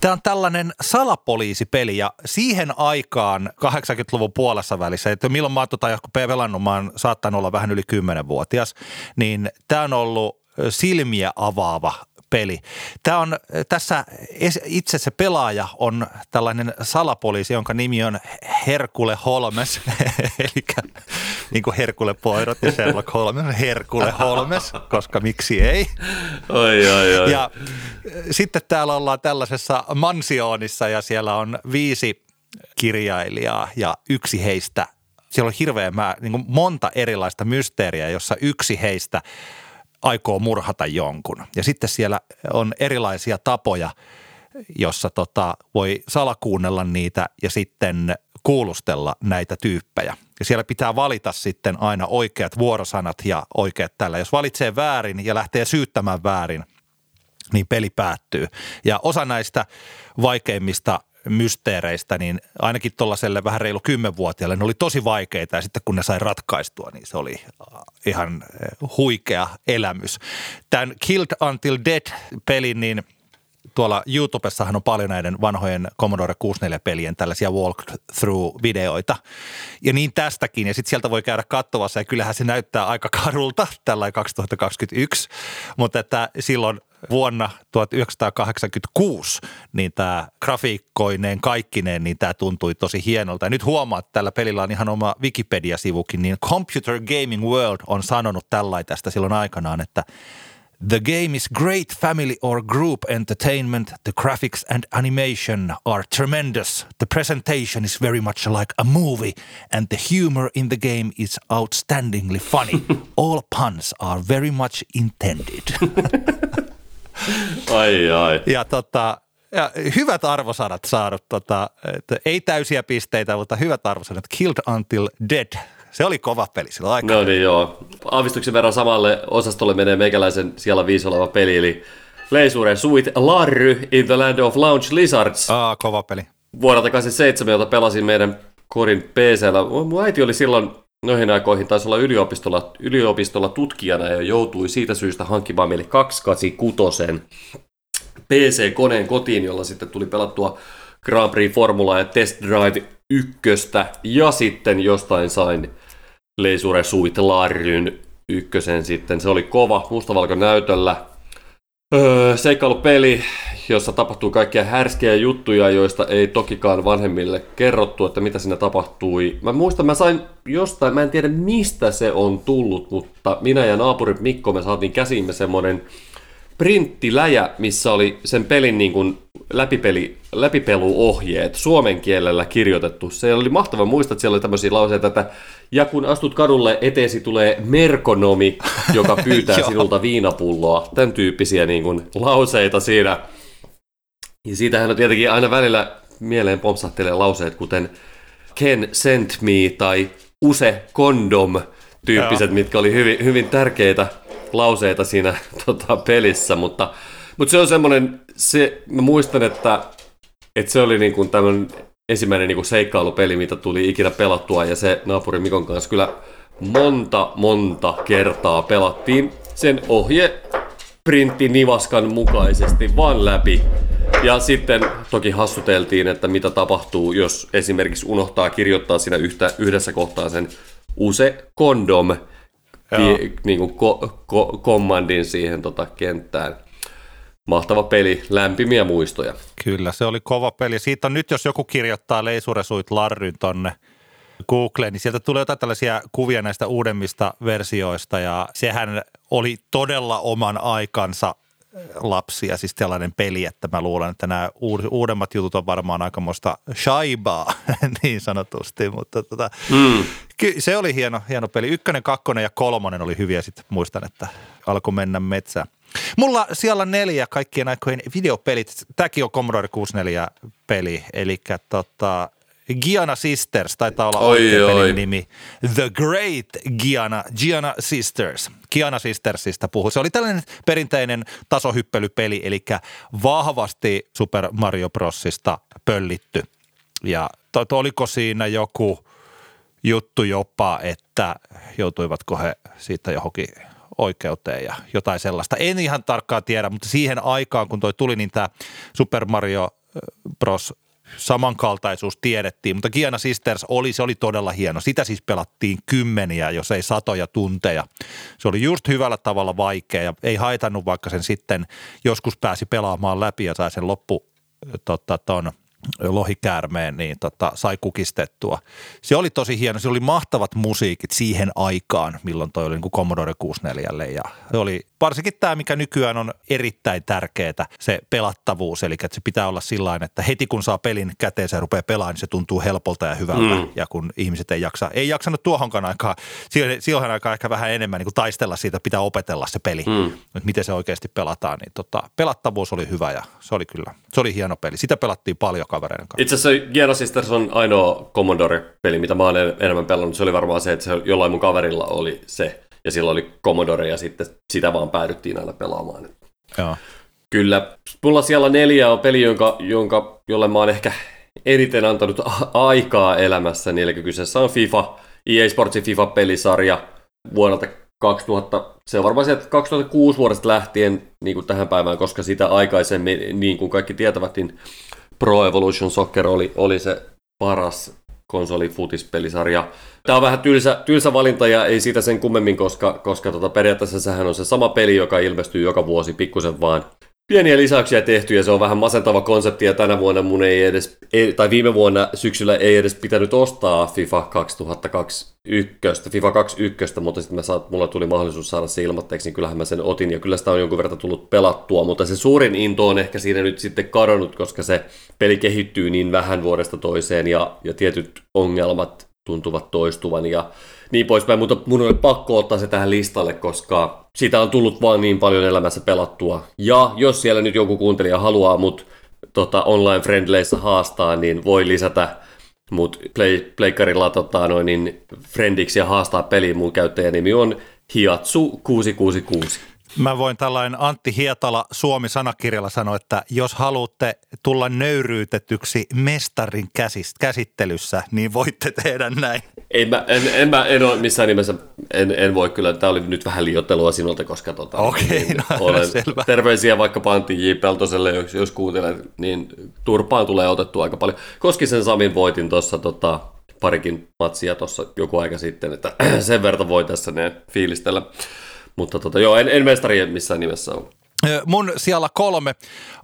tämä on tällainen salapoliisipeli ja siihen aikaan kahdeksankymmentäluvun puolessa välissä, että milloin mä oon tota, joku pelannut, mä oon saattanut olla vähän yli kymmenvuotias, niin tämä on ollut silmiä avaava peli. Tämä on tässä itse se pelaaja on tällainen salapoliisi, jonka nimi on Herkule Holmes, eli niin kuin Herkule Poirot ja Sherlock Holmes, Herkule Holmes, koska miksi ei? Oi, oi, oi. Ja sitten täällä ollaan tällaisessa mansioonissa ja siellä on viisi kirjailijaa ja yksi heistä, siellä on hirveä mä, niin kuin monta erilaista mysteeriä, jossa yksi heistä aikoo murhata jonkun. Ja sitten siellä on erilaisia tapoja, jossa tota, voi salakuunnella niitä ja sitten kuulustella näitä tyyppejä. Ja siellä pitää valita sitten aina oikeat vuorosanat ja oikeat tällä. Jos valitsee väärin ja lähtee syyttämään väärin, niin peli päättyy. Ja osa näistä vaikeimmista mysteereistä, niin ainakin tuollaiselle vähän reilu kymmenvuotiaalle ne oli tosi vaikeita ja sitten kun ne sai ratkaistua, niin se oli ihan huikea elämys. Tämän Killed Until Dead-pelin, niin tuolla YouTubessahan on paljon näiden vanhojen Commodore kuusikymmentäneljä-pelien tällaisia walkthrough-videoita. Ja niin tästäkin. Ja sitten sieltä voi käydä katsomassa, ja kyllähän se näyttää aika karulta tällä kaksituhattakaksikymmentäyksi. Mutta että silloin vuonna tuhatyhdeksänsataakahdeksankymmentäkuusi, niin tämä grafiikkoineen kaikkineen, niin tämä tuntui tosi hienolta. Ja nyt huomaa, että tällä pelillä on ihan oma Wikipedia-sivukin, niin Computer Gaming World on sanonut tällaista tästä silloin aikanaan, että the game is great family or group entertainment. The graphics and animation are tremendous. The presentation is very much like a movie and the humor in the game is outstandingly funny. All puns are very much intended. Ai ai. Ja tota, ja hyvät arvosanat saadut, tota, ei täysiä pisteitä, mutta hyvät arvosanat. Killed Until Dead. Se oli kova peli silloin aikaan. No niin joo. Aavistuksen verran samalle osastolle menee meikäläisen siellä viisi oleva peli, eli Leisure Suit Larry in the Land of Lounge Lizards. Aa, kova peli. Vuodelta kahdeksankymmentäseitsemän, jota pelasin meidän kodin P C:llä. Mun äiti oli silloin noihin aikoihin, taisi olla yliopistolla, yliopistolla tutkijana ja joutui siitä syystä hankkimaan meille kaksisataakahdeksankymmentäkuusi P C-koneen kotiin, jolla sitten tuli pelattua Grand Prix Formula ja Test Drive ykköstä, ja sitten jostain sain Leisure Suit Larryn ykkösen sitten. Se oli kova, mustavalkonäytöllä öö, seikkailupeli, jossa tapahtuu kaikkia härskejä juttuja, joista ei tokikaan vanhemmille kerrottu, että mitä siinä tapahtui. Mä muistan, mä sain jostain, mä en tiedä mistä se on tullut, mutta minä ja naapuri Mikko, me saatiin käsiimme semmonen printtiläjä, missä oli sen pelin niin kuin läpipeli, läpipeluohjeet suomen kielellä kirjoitettu. Se oli mahtava muistaa, että siellä oli tämmöisiä lauseita, että ja kun astut kadulle, eteesi tulee merkonomi, joka pyytää sinulta viinapulloa. Tämän tyyppisiä niin kuin lauseita siinä. Ja siitähän on tietenkin aina välillä mieleen pompsahtelee lauseet, kuten Ken sent me tai use kondom tyyppiset, mitkä oli hyvin, hyvin tärkeitä lauseita siinä tota, pelissä, mutta, mutta se on semmoinen, se, mä muistan, että, että se oli niin kuin tämmöinen ensimmäinen niin kuin seikkailupeli, mitä tuli ikinä pelattua, ja se naapuri Mikon kanssa kyllä monta, monta kertaa pelattiin sen ohje printtinivaskan mukaisesti vaan läpi. Ja sitten toki hassuteltiin, että mitä tapahtuu, jos esimerkiksi unohtaa kirjoittaa siinä yhtä, yhdessä kohtaa sen use kondom Ti, niin kuin ko, ko, kommandin siihen tota kenttään. Mahtava peli, lämpimiä muistoja. Kyllä, se oli kova peli. Siitä on nyt, jos joku kirjoittaa Leisure Suit Larryn tonne Googleen, niin sieltä tulee jotain tällaisia kuvia näistä uudemmista versioista, ja sehän oli todella oman aikansa lapsia, siis tällainen peli, että mä luulen, että nämä uudemmat jutut on varmaan aikamoista shaibaa, niin sanotusti, mutta tota, mm. se oli hieno, hieno peli. Ykkönen, kakkonen ja kolmonen oli hyviä, sitten muistan, että alkoi mennä metsään. Mulla siellä neljä kaikkien aikojen videopelit, tämäkin on Commodore kuusikymmentäneljä-peli, eli tota, Giana Sisters, taitaa olla oikein pelin nimi, The Great Giana, Giana Sisters. Giana Sistersista puhuu. Se oli tällainen perinteinen tasohyppelypeli, eli vahvasti Super Mario Brosista pöllitty. Ja to, to, oliko siinä joku juttu jopa, että joutuivatko he siitä johonkin oikeuteen ja jotain sellaista. En ihan tarkkaan tiedä, mutta siihen aikaan, kun toi tuli, niin tämä Super Mario Bros. Samankaltaisuus tiedettiin, mutta Giana Sisters oli, se oli todella hieno. Sitä siis pelattiin kymmeniä, jos ei satoja tunteja. Se oli just hyvällä tavalla vaikea ja ei haitannut, vaikka sen sitten joskus pääsi pelaamaan läpi ja sai sen loppu tota, ton lohikäärmeen, niin tota, sai kukistettua. Se oli tosi hieno. Se oli mahtavat musiikit siihen aikaan, milloin toi oli niin kuin Commodore kuusikymmentäneljälle. Ja se oli varsinkin tämä, mikä nykyään on erittäin tärkeää, se pelattavuus. Eli että se pitää olla sillain, että heti kun saa pelin käteensä ja rupeaa pelaamaan, niin se tuntuu helpolta ja hyvältä. Mm. Ja kun ihmiset ei jaksa, ei jaksanut tuohonkaan aikaan, silloin aikaan ehkä vähän enemmän niin kuin taistella siitä, pitää opetella se peli. Mm. Että miten se oikeasti pelataan. Niin tota, pelattavuus oli hyvä ja se oli kyllä, se oli hieno peli. Sitä pelattiin paljon. Itse asiassa Giana Sisters on ainoa Commodore-peli, mitä mä oon enemmän pelannut. Se oli varmaan se, että se jollain mun kaverilla oli se, ja sillä oli Commodore, ja sitten sitä vaan päädyttiin aina pelaamaan. Joo. Kyllä. Mulla siellä neljä on peli, jonka, jonka, jolle mä oon ehkä eniten antanut a- aikaa elämässäni, eli kyseessä on FIFA, E A Sportsin FIFA-pelisarja vuodelta kaksituhatta, se on varmaan sieltä kaksituhattakuusi vuodesta lähtien niin kuin tähän päivään, koska sitä aikaisemmin, niin kuin kaikki tietävät, niin Pro Evolution Soccer oli, oli se paras konsolifutispelisarja. Tämä on vähän tylsä, tylsä valinta ja ei siitä sen kummemmin, koska, koska tota, periaatteessa sehän on se sama peli, joka ilmestyy joka vuosi pikkusen vaan. Pieniä lisäyksiä tehty ja se on vähän masentava konsepti ja tänä vuonna mun ei edes, ei, tai viime vuonna syksyllä ei edes pitänyt ostaa FIFA kaksituhattakaksikymmentäyksi, FIFA kaksikymmentäyksi, mutta sitten mulla tuli mahdollisuus saada se ilmoitteeksi, niin kyllähän mä sen otin ja kyllä sitä on jonkun verran tullut pelattua, mutta se suurin into on ehkä siinä nyt sitten kadonnut, koska se peli kehittyy niin vähän vuodesta toiseen ja, ja tietyt ongelmat tuntuvat toistuvan ja niin poispäin, mutta mun oli pakko ottaa se tähän listalle, koska siitä on tullut vaan niin paljon elämässä pelattua. Ja jos siellä nyt joku kuuntelija haluaa mut tota, online-friendleissä haastaa, niin voi lisätä mut play, pleikkarilla tota, noin, niin friendiksi ja haastaa peliin. Mun käyttäjänimi on hiatsu kuusi kuusi kuusi. Mä voin tällainen Antti Hietala Suomi-sanakirjalla sanoa, että jos haluatte tulla nöyryytetyksi mestarin käsist- käsittelyssä, niin voitte tehdä näin. Ei, mä, en, en, mä, en ole missään nimessä, en, en voi kyllä, tämä oli nyt vähän liioittelua sinulta, koska tota, okay, niin, no, olen selvä. Terveisiä vaikkapa Antti J. Peltoselle, jos, jos kuuntelet, niin turpaan tulee otettua aika paljon. Koskisen Samin voitin tuossa tota, parikin matsia tuossa joku aika sitten, että sen verran voi tässä ne fiilistellä. Mutta tota, joo, en, en mestari missään nimessä ole. Mun siellä kolme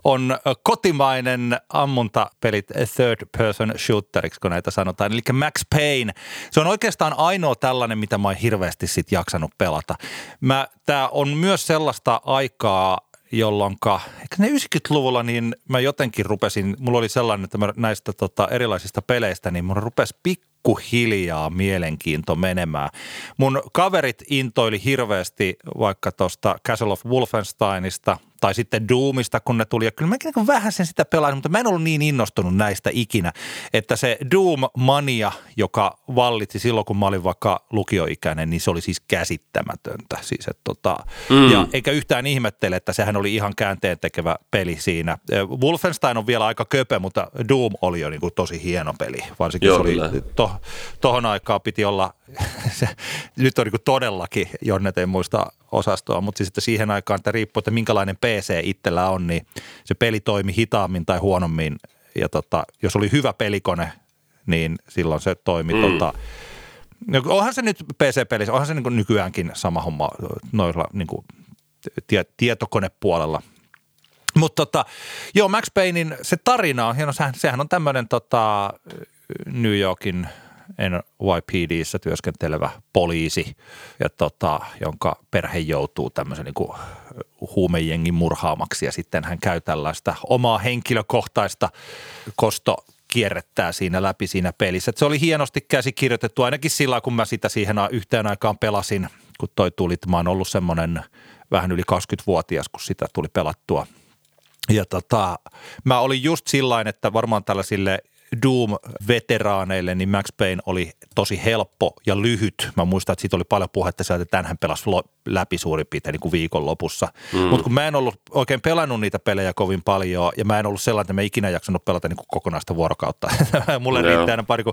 on kotimainen ammuntapelit third person shooteriksi, kun näitä sanotaan, eli Max Payne. Se on oikeastaan ainoa tällainen, mitä mä oon hirveästi sit jaksanut pelata. Mä, tää on myös sellaista aikaa, jolloin ne yhdeksänkymmentäluvulla niin mä jotenkin rupesin, mulla oli sellainen, että mä näistä tota, erilaisista peleistä, niin mun rupesi pikkuhiljaa mielenkiinto menemään. Mun kaverit intoili hirveästi vaikka tuosta Castle of Wolfensteinista tai sitten Doomista, kun ne tuli. Ja kyllä mäkin niin vähän sen sitä pelasin, mutta mä en ollut niin innostunut näistä ikinä, että se Doom-mania, joka vallitsi silloin, kun mä olin vaikka lukioikäinen, niin se oli siis käsittämätöntä. Siis, et, tota, mm. ja eikä yhtään ihmettele, että sehän oli ihan käänteentekevä peli siinä. Wolfenstein on vielä aika köpö, mutta Doom oli jo niin kuin tosi hieno peli. Varsinkin Joo, se oli to, tohon aikaan piti olla, se, nyt on niin kuin todellakin, jonnet en muista osastoa, mutta siis, että siihen aikaan, että riippuu, että minkälainen P C itsellä on, niin se peli toimi hitaammin tai huonommin. Ja tota, jos oli hyvä pelikone, niin silloin se toimi. Mm. Tota, onhan se nyt P C-pelissä, onhan se niin kuin nykyäänkin sama homma noilla niin kuin tie, tietokonepuolella. Mutta tota, joo, Max Paynein se tarina on hieno. Sehän, sehän on tämmöinen tota, New Yorkin N Y P D:ssä työskentelevä poliisi, ja tota, jonka perhe joutuu tämmöisen niin kuin huumejengin murhaamaksi, ja sitten hän käy tällaista omaa henkilökohtaista kostokierrettää siinä läpi siinä pelissä. Et se oli hienosti käsikirjoitettu, ainakin sillä kun mä sitä siihen yhteen aikaan pelasin, kun toi tuli. Mä oon ollut semmoinen vähän yli kaksikymmentävuotias, kun sitä tuli pelattua. Ja tota, mä olin just sillain, että varmaan tällaisille Doom-veteraaneille, niin Max Payne oli tosi helppo ja lyhyt. Mä muistan, että siitä oli paljon puhetta sieltä, että tänhän pelasi läpi suurin piirtein niin kuin viikonlopussa. Mm. Mutta kun mä en ollut oikein pelannut niitä pelejä kovin paljon, ja mä en ollut sellainen, että mä ikinä jaksanut pelata niin kuin kokonaista vuorokautta. Mulle no. riitti aina pari, kun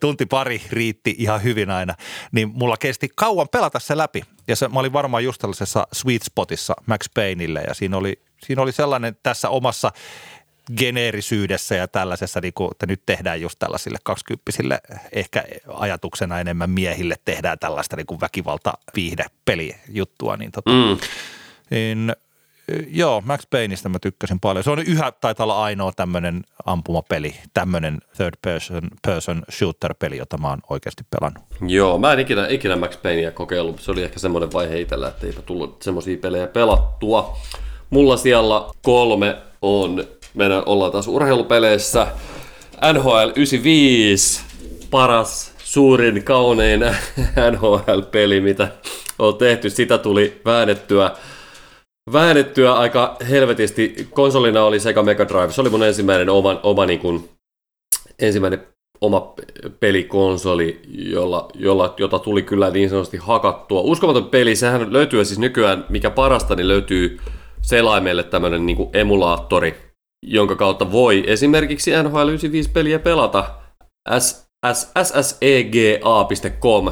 tunti pari riitti ihan hyvin aina. Niin mulla kesti kauan pelata se läpi. Ja se, mä olin varmaan just tällaisessa sweet spotissa Max Payneille, ja siinä oli, siinä oli sellainen tässä omassa geneerisyydessä ja tällaisessa, niin kuin, että nyt tehdään just tällaisille kaksikymppisille, ehkä ajatuksena enemmän miehille tehdään tällaista niin kuin väkivalta-viihdepelijuttua. Niin, tota, mm. niin, joo, Max Payneistä mä tykkäsin paljon. Se on yhä, taitaa olla ainoa tämmöinen ampumapeli, tämmöinen third person, person shooter-peli, jota mä oon oikeasti pelannut. Joo, mä en ikinä, ikinä Max Payneä kokeillut. Se oli ehkä semmoinen vaihe itsellä, että eipä tullut semmoisia pelejä pelattua. Mulla siellä kolme on... Meidän ollaan taas urheilupeleissä. N H L yhdeksänkymmentäviisi, paras, suurin, kaunein N H L-peli, mitä on tehty. Sitä tuli väännettyä, väännettyä aika helvetisti. Konsolina oli Sega Mega Drive. Se oli mun ensimmäinen oma, oma, niin kuin, ensimmäinen oma pelikonsoli, jolla, jolla, jota tuli kyllä niin sanotusti hakattua. Uskomaton peli, sehän löytyy siis nykyään, mikä parasta, niin löytyy selaimelle tämmöinen niin kuin emulaattori, jonka kautta voi esimerkiksi N H L yhdeksänkymmentäviisi-peliä pelata. S S S E G A piste com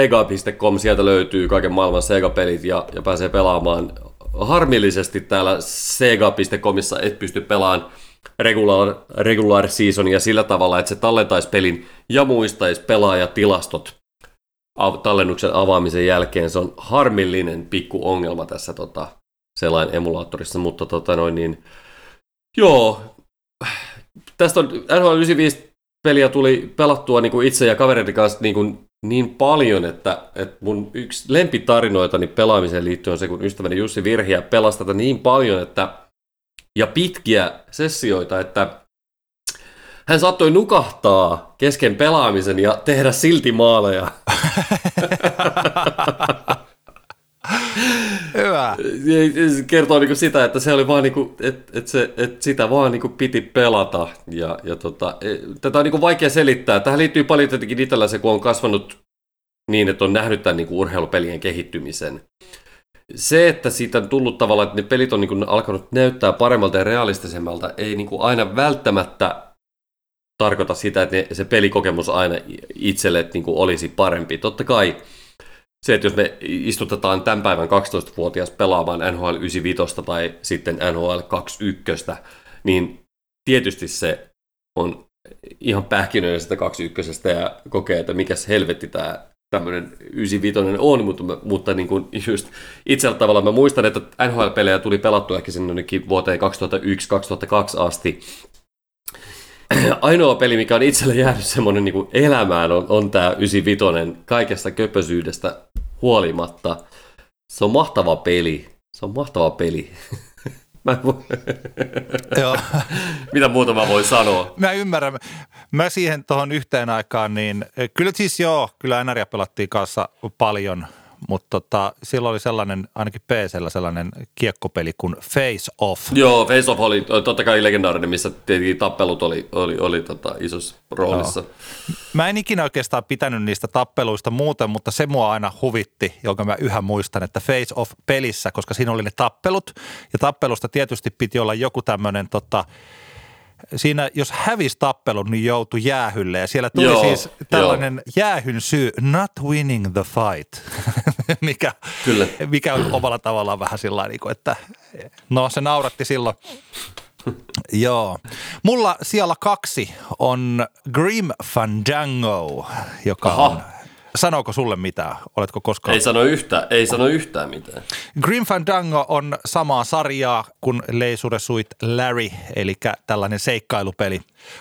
sega piste com, sieltä löytyy kaiken maailman Sega-pelit ja, ja pääsee pelaamaan. Harmillisesti täällä sega piste comissa et pysty pelaamaan regular, regular seasonia sillä tavalla, että se tallentaisi pelin ja muistaisi pelaajatilastot tallennuksen avaamisen jälkeen. Se on harmillinen pikku ongelma tässä tota, selain emulaattorissa, mutta tota noin niin, joo, tästä on N H L yhdeksänkymmentäviisi peliä tuli pelattua niin kuin itse ja kavereiden kanssa niin kuin niin paljon, että, että mun yksi lempitarinoitani pelaamiseen liittyen on se, kun ystäväni Jussi Virhiä pelasi tätä niin paljon, että, ja pitkiä sessioita, että hän saattoi nukahtaa kesken pelaamisen ja tehdä silti maaleja. Hyvä. Kertoo niinku sitä, että se oli vaan niinku, että et se et sitä vaan niinku piti pelata ja ja tota, tätä on niinku vaikea selittää. Tähän liittyy paljon tietenkin itsellä se, kun on kasvanut niin, että on nähnyt tämän niinku urheilupelien kehittymisen. Se, että siitä on tullut tavallaan, että ne pelit on niinku alkanut näyttää paremmalta ja realistisemmalta, ei niinku aina välttämättä tarkoita sitä, että ne, se pelikokemus aina itselle että niinku olisi parempi. Totta kai se, että jos me istutetaan tämän päivän kaksitoistavuotias pelaamaan N H L yhdeksänkymmentäviisi tai sitten N H L kaksikymmentäyksi, niin tietysti se on ihan pähkinöinen sitä kaksikymmentäyksi ja kokee, että mikäs helvetti tämä tämmöinen yhdeksänkymmentäviisi on, mutta, mutta niin kuin just itsellä tavalla mä muistan, että N H L-pelejä tuli pelattua ehkä sinne vuoteen kaksituhattayksi kaksituhattakaksi asti. Ainoa peli, mikä on itselle jäänyt semmoinen niin kuin elämään, on, on tämä yhdeksänkymmentäviisi kaikesta köpösyydestä huolimatta. Se on mahtava peli. Se on mahtava peli. Mä voi... Joo. Mitä muuta mä voin sanoa? Mä ymmärrän. Mä siihen tuohon yhteen aikaan, niin kyllä siis joo, kyllä N R pelattiin kanssa paljon, mutta tota, silloin oli sellainen, ainakin P C:llä sellainen kiekkopeli kuin Face Off. Joo, Face Off oli totta kai legendaarinen, missä tietenkin tappelut oli, oli, oli tota, isossa roolissa. Joo. Mä en ikinä oikeastaan pitänyt niistä tappeluista muuten, mutta se mua aina huvitti, jonka mä yhä muistan, että Face Off-pelissä, koska siinä oli ne tappelut, ja tappelusta tietysti piti olla joku tämmöinen tota, siinä, jos hävisi tappelun, niin joutui jäähylle. Ja siellä tuli joo, siis tällainen joo. jäähyn syy, not winning the fight, mikä, mikä on omalla tavallaan vähän sillä niin kuin, että no se nauratti silloin. Joo. Mulla siellä kaksi on Grim Fandango, joka aha. on... Sanooko sulle mitään? Oletko koskaan... Ei sano yhtään, ei sano yhtään mitään. Grim Fandango on samaa sarjaa kuin Leisure Suit Larry, eli tällainen seikkailupeli.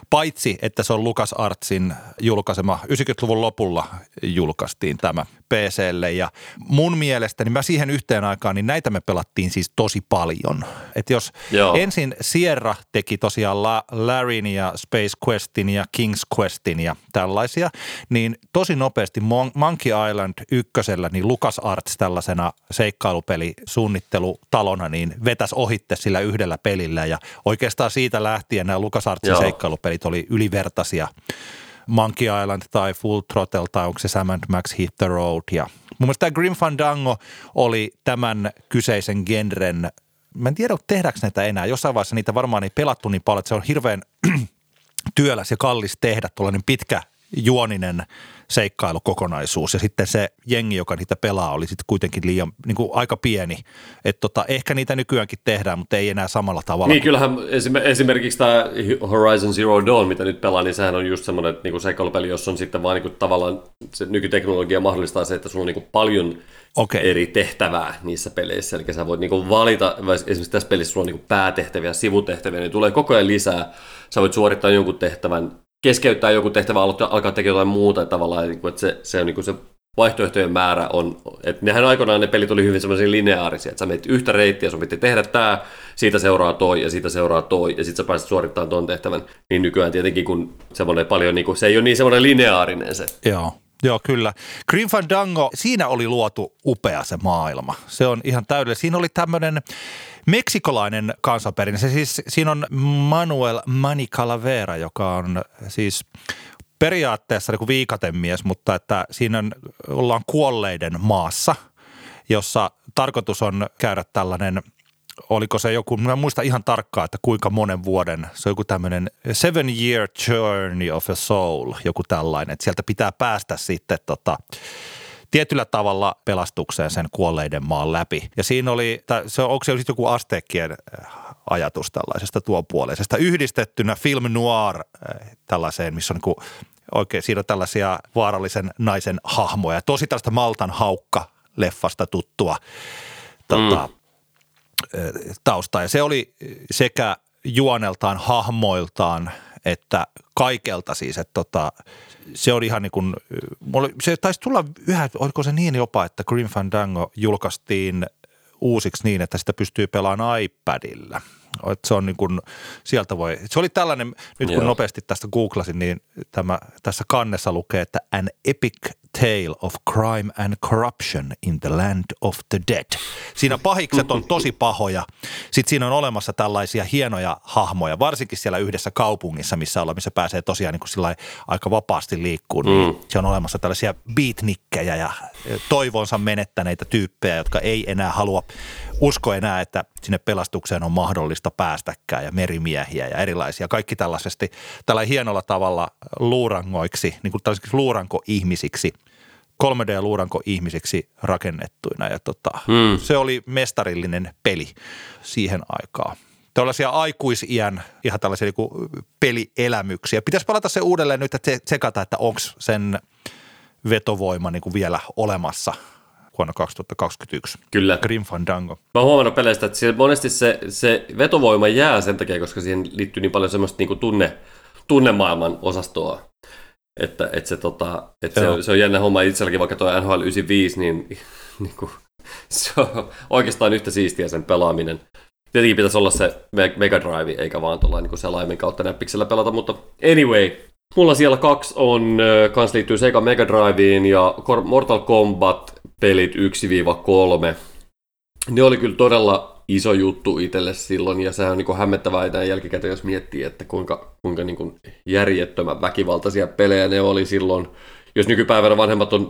Paitsi, että se on LucasArtsin julkaisema. yhdeksänkymmentäluvun lopulla julkaistiin tämä P C:lle ja mun mielestäni, mä siihen yhteen aikaan, niin näitä me pelattiin siis tosi paljon. Että jos joo. ensin Sierra teki tosiaan Larryn ja Space Questin ja King's Questin ja tällaisia, niin tosi nopeasti Monkey Island ykkösellä, niin LucasArts tällaisena seikkailupelisuunnittelutalona, niin vetäisi ohitte sillä yhdellä pelillä ja oikeastaan siitä lähtien nämä LucasArtsin joo. seikkailupelit oli ylivertaisia. Monkey Island tai Full Throttle tai onko se Sam and Max Hit the Road. Ja mun mielestä tämä Grim Fandango oli tämän kyseisen genren, mä en tiedä tehdäänkö näitä enää, jossain vaiheessa niitä varmaan ei pelattu niin paljon, että se on hirveän työläs ja kallis tehdä, tuollainen pitkä juoninen seikkailukokonaisuus ja sitten se jengi, joka niitä pelaa, oli sitten kuitenkin liian, niin kuin aika pieni. Että tota, ehkä niitä nykyäänkin tehdään, mutta ei enää samalla tavalla. Niin kyllähän esimerkiksi tämä Horizon Zero Dawn, mitä nyt pelaa, niin sehän on just semmoinen niin kuin seikkailupeli, jossa on sitten vaan niin kuin, tavallaan se nykyteknologia mahdollistaa se, että sulla on niin kuin, paljon okay. eri tehtävää niissä peleissä. Eli sä voit niin kuin, valita, esimerkiksi tässä pelissä sulla on niin kuin, päätehtäviä, sivutehtäviä, niin tulee koko ajan lisää. Sä voit suorittaa jonkun tehtävän, keskeyttää joku tehtävä, alkaa tekemään jotain muuta tavallaan, että se, se, on, se vaihtoehtojen määrä on, että nehän aikoinaan ne pelit oli hyvin semmoisia lineaarisia, että sä menet yhtä reittiä, sun piti tehdä tää, siitä seuraa toi ja siitä seuraa toi ja sit sä pääset suorittamaan ton tehtävän, niin nykyään tietenkin kun semmoinen paljon, niin kun, se ei ole niin semmoinen lineaarinen se. Joo. Joo, kyllä. Grim Fandango, siinä oli luotu upea se maailma. Se on ihan täydellinen. Siinä oli tämmöinen meksikolainen kansanperinne. Se siis, siinä on Manuel Mani Calavera, joka on siis periaatteessa niin kuin viikatemies, mutta että siinä on, ollaan kuolleiden maassa, jossa tarkoitus on käydä tällainen... Oliko se joku, mä en muista ihan tarkkaan, että kuinka monen vuoden, se on joku tämmöinen seven year journey of a soul, joku tällainen, että sieltä pitää päästä sitten tota, tietyllä tavalla pelastukseen sen kuolleiden maan läpi. Ja siinä oli, se, onko se sitten joku asteekkien ajatus tällaisesta tuonpuoleisesta yhdistettynä film noir tällaiseen, missä on niin kuin, oikein siinä on tällaisia vaarallisen naisen hahmoja. Tosi tällaista Maltan haukka-leffasta tuttua tota, mm. taustaa. Ja se oli sekä juoneltaan, hahmoiltaan, että kaikelta siis, että tota, se on ihan niin kuin, se taisi tulla yhä, oliko se niin jopa, että Grim Fandango julkaistiin uusiksi niin, että sitä pystyy pelaamaan iPadilla. Että se on niin kuin, sieltä voi, se oli tällainen, nyt kun Joo. nopeasti tästä googlasin, niin tämä, tässä kannessa lukee, että an epic tale of crime and corruption in the land of the dead. Siinä pahikset on tosi pahoja. Sitten siinä on olemassa tällaisia hienoja hahmoja, varsinkin siellä yhdessä kaupungissa, missä ollaan, missä pääsee tosiaan niin kuin sillai aika vapaasti liikkuun. Mm. Se on olemassa tällaisia beatnikkejä ja toivonsa menettäneitä tyyppejä, jotka ei enää halua usko enää, että sinne pelastukseen on mahdollista päästäkään ja merimiehiä ja erilaisia. Kaikki tällaisesti tällä hienolla tavalla luurangoiksi, niin kuin tällaisiksi luurankoihmisiksi, kolme D-luurankoihmisiksi rakennettuina. Ja tota, mm. se oli mestarillinen peli siihen aikaan. Tällaisia aikuisiän ihan tällaisia niin pelielämyksiä. Pitäisi palata se uudelleen nyt, että tsekata, että onko sen vetovoima niin kuin vielä olemassa vuonna kaksituhattakaksikymmentäyksi. Kyllä. Grim Fandango. Mä oon huomannut peleistä, että monesti se, se vetovoima jää sen takia, koska siihen liittyy niin paljon semmoista niin kuin tunne, tunnemaailman osastoa. Että, että, se, tota, että se, se on jännä homma itselläkin, vaikka tuo N H L yhdeksänkymmentäviisi, niin, niin kuin, se on oikeastaan yhtä siistiä sen pelaaminen. Tietenkin pitäisi olla se Mega Drive, eikä vaan tuolla niin se laimin kautta näppiksellä pelata, mutta anyway. Mulla siellä kaksi on, kans liittyy Sega Mega Driveen ja Mortal Kombat pelit yksi kolme. Ne oli kyllä todella iso juttu itselle silloin, ja sehän on niin kuin hämmentävää enää jälkikäteen, jos miettii, että kuinka, kuinka niin kuin järjettömän väkivaltaisia pelejä ne oli silloin. Jos nykypäivänä vanhemmat on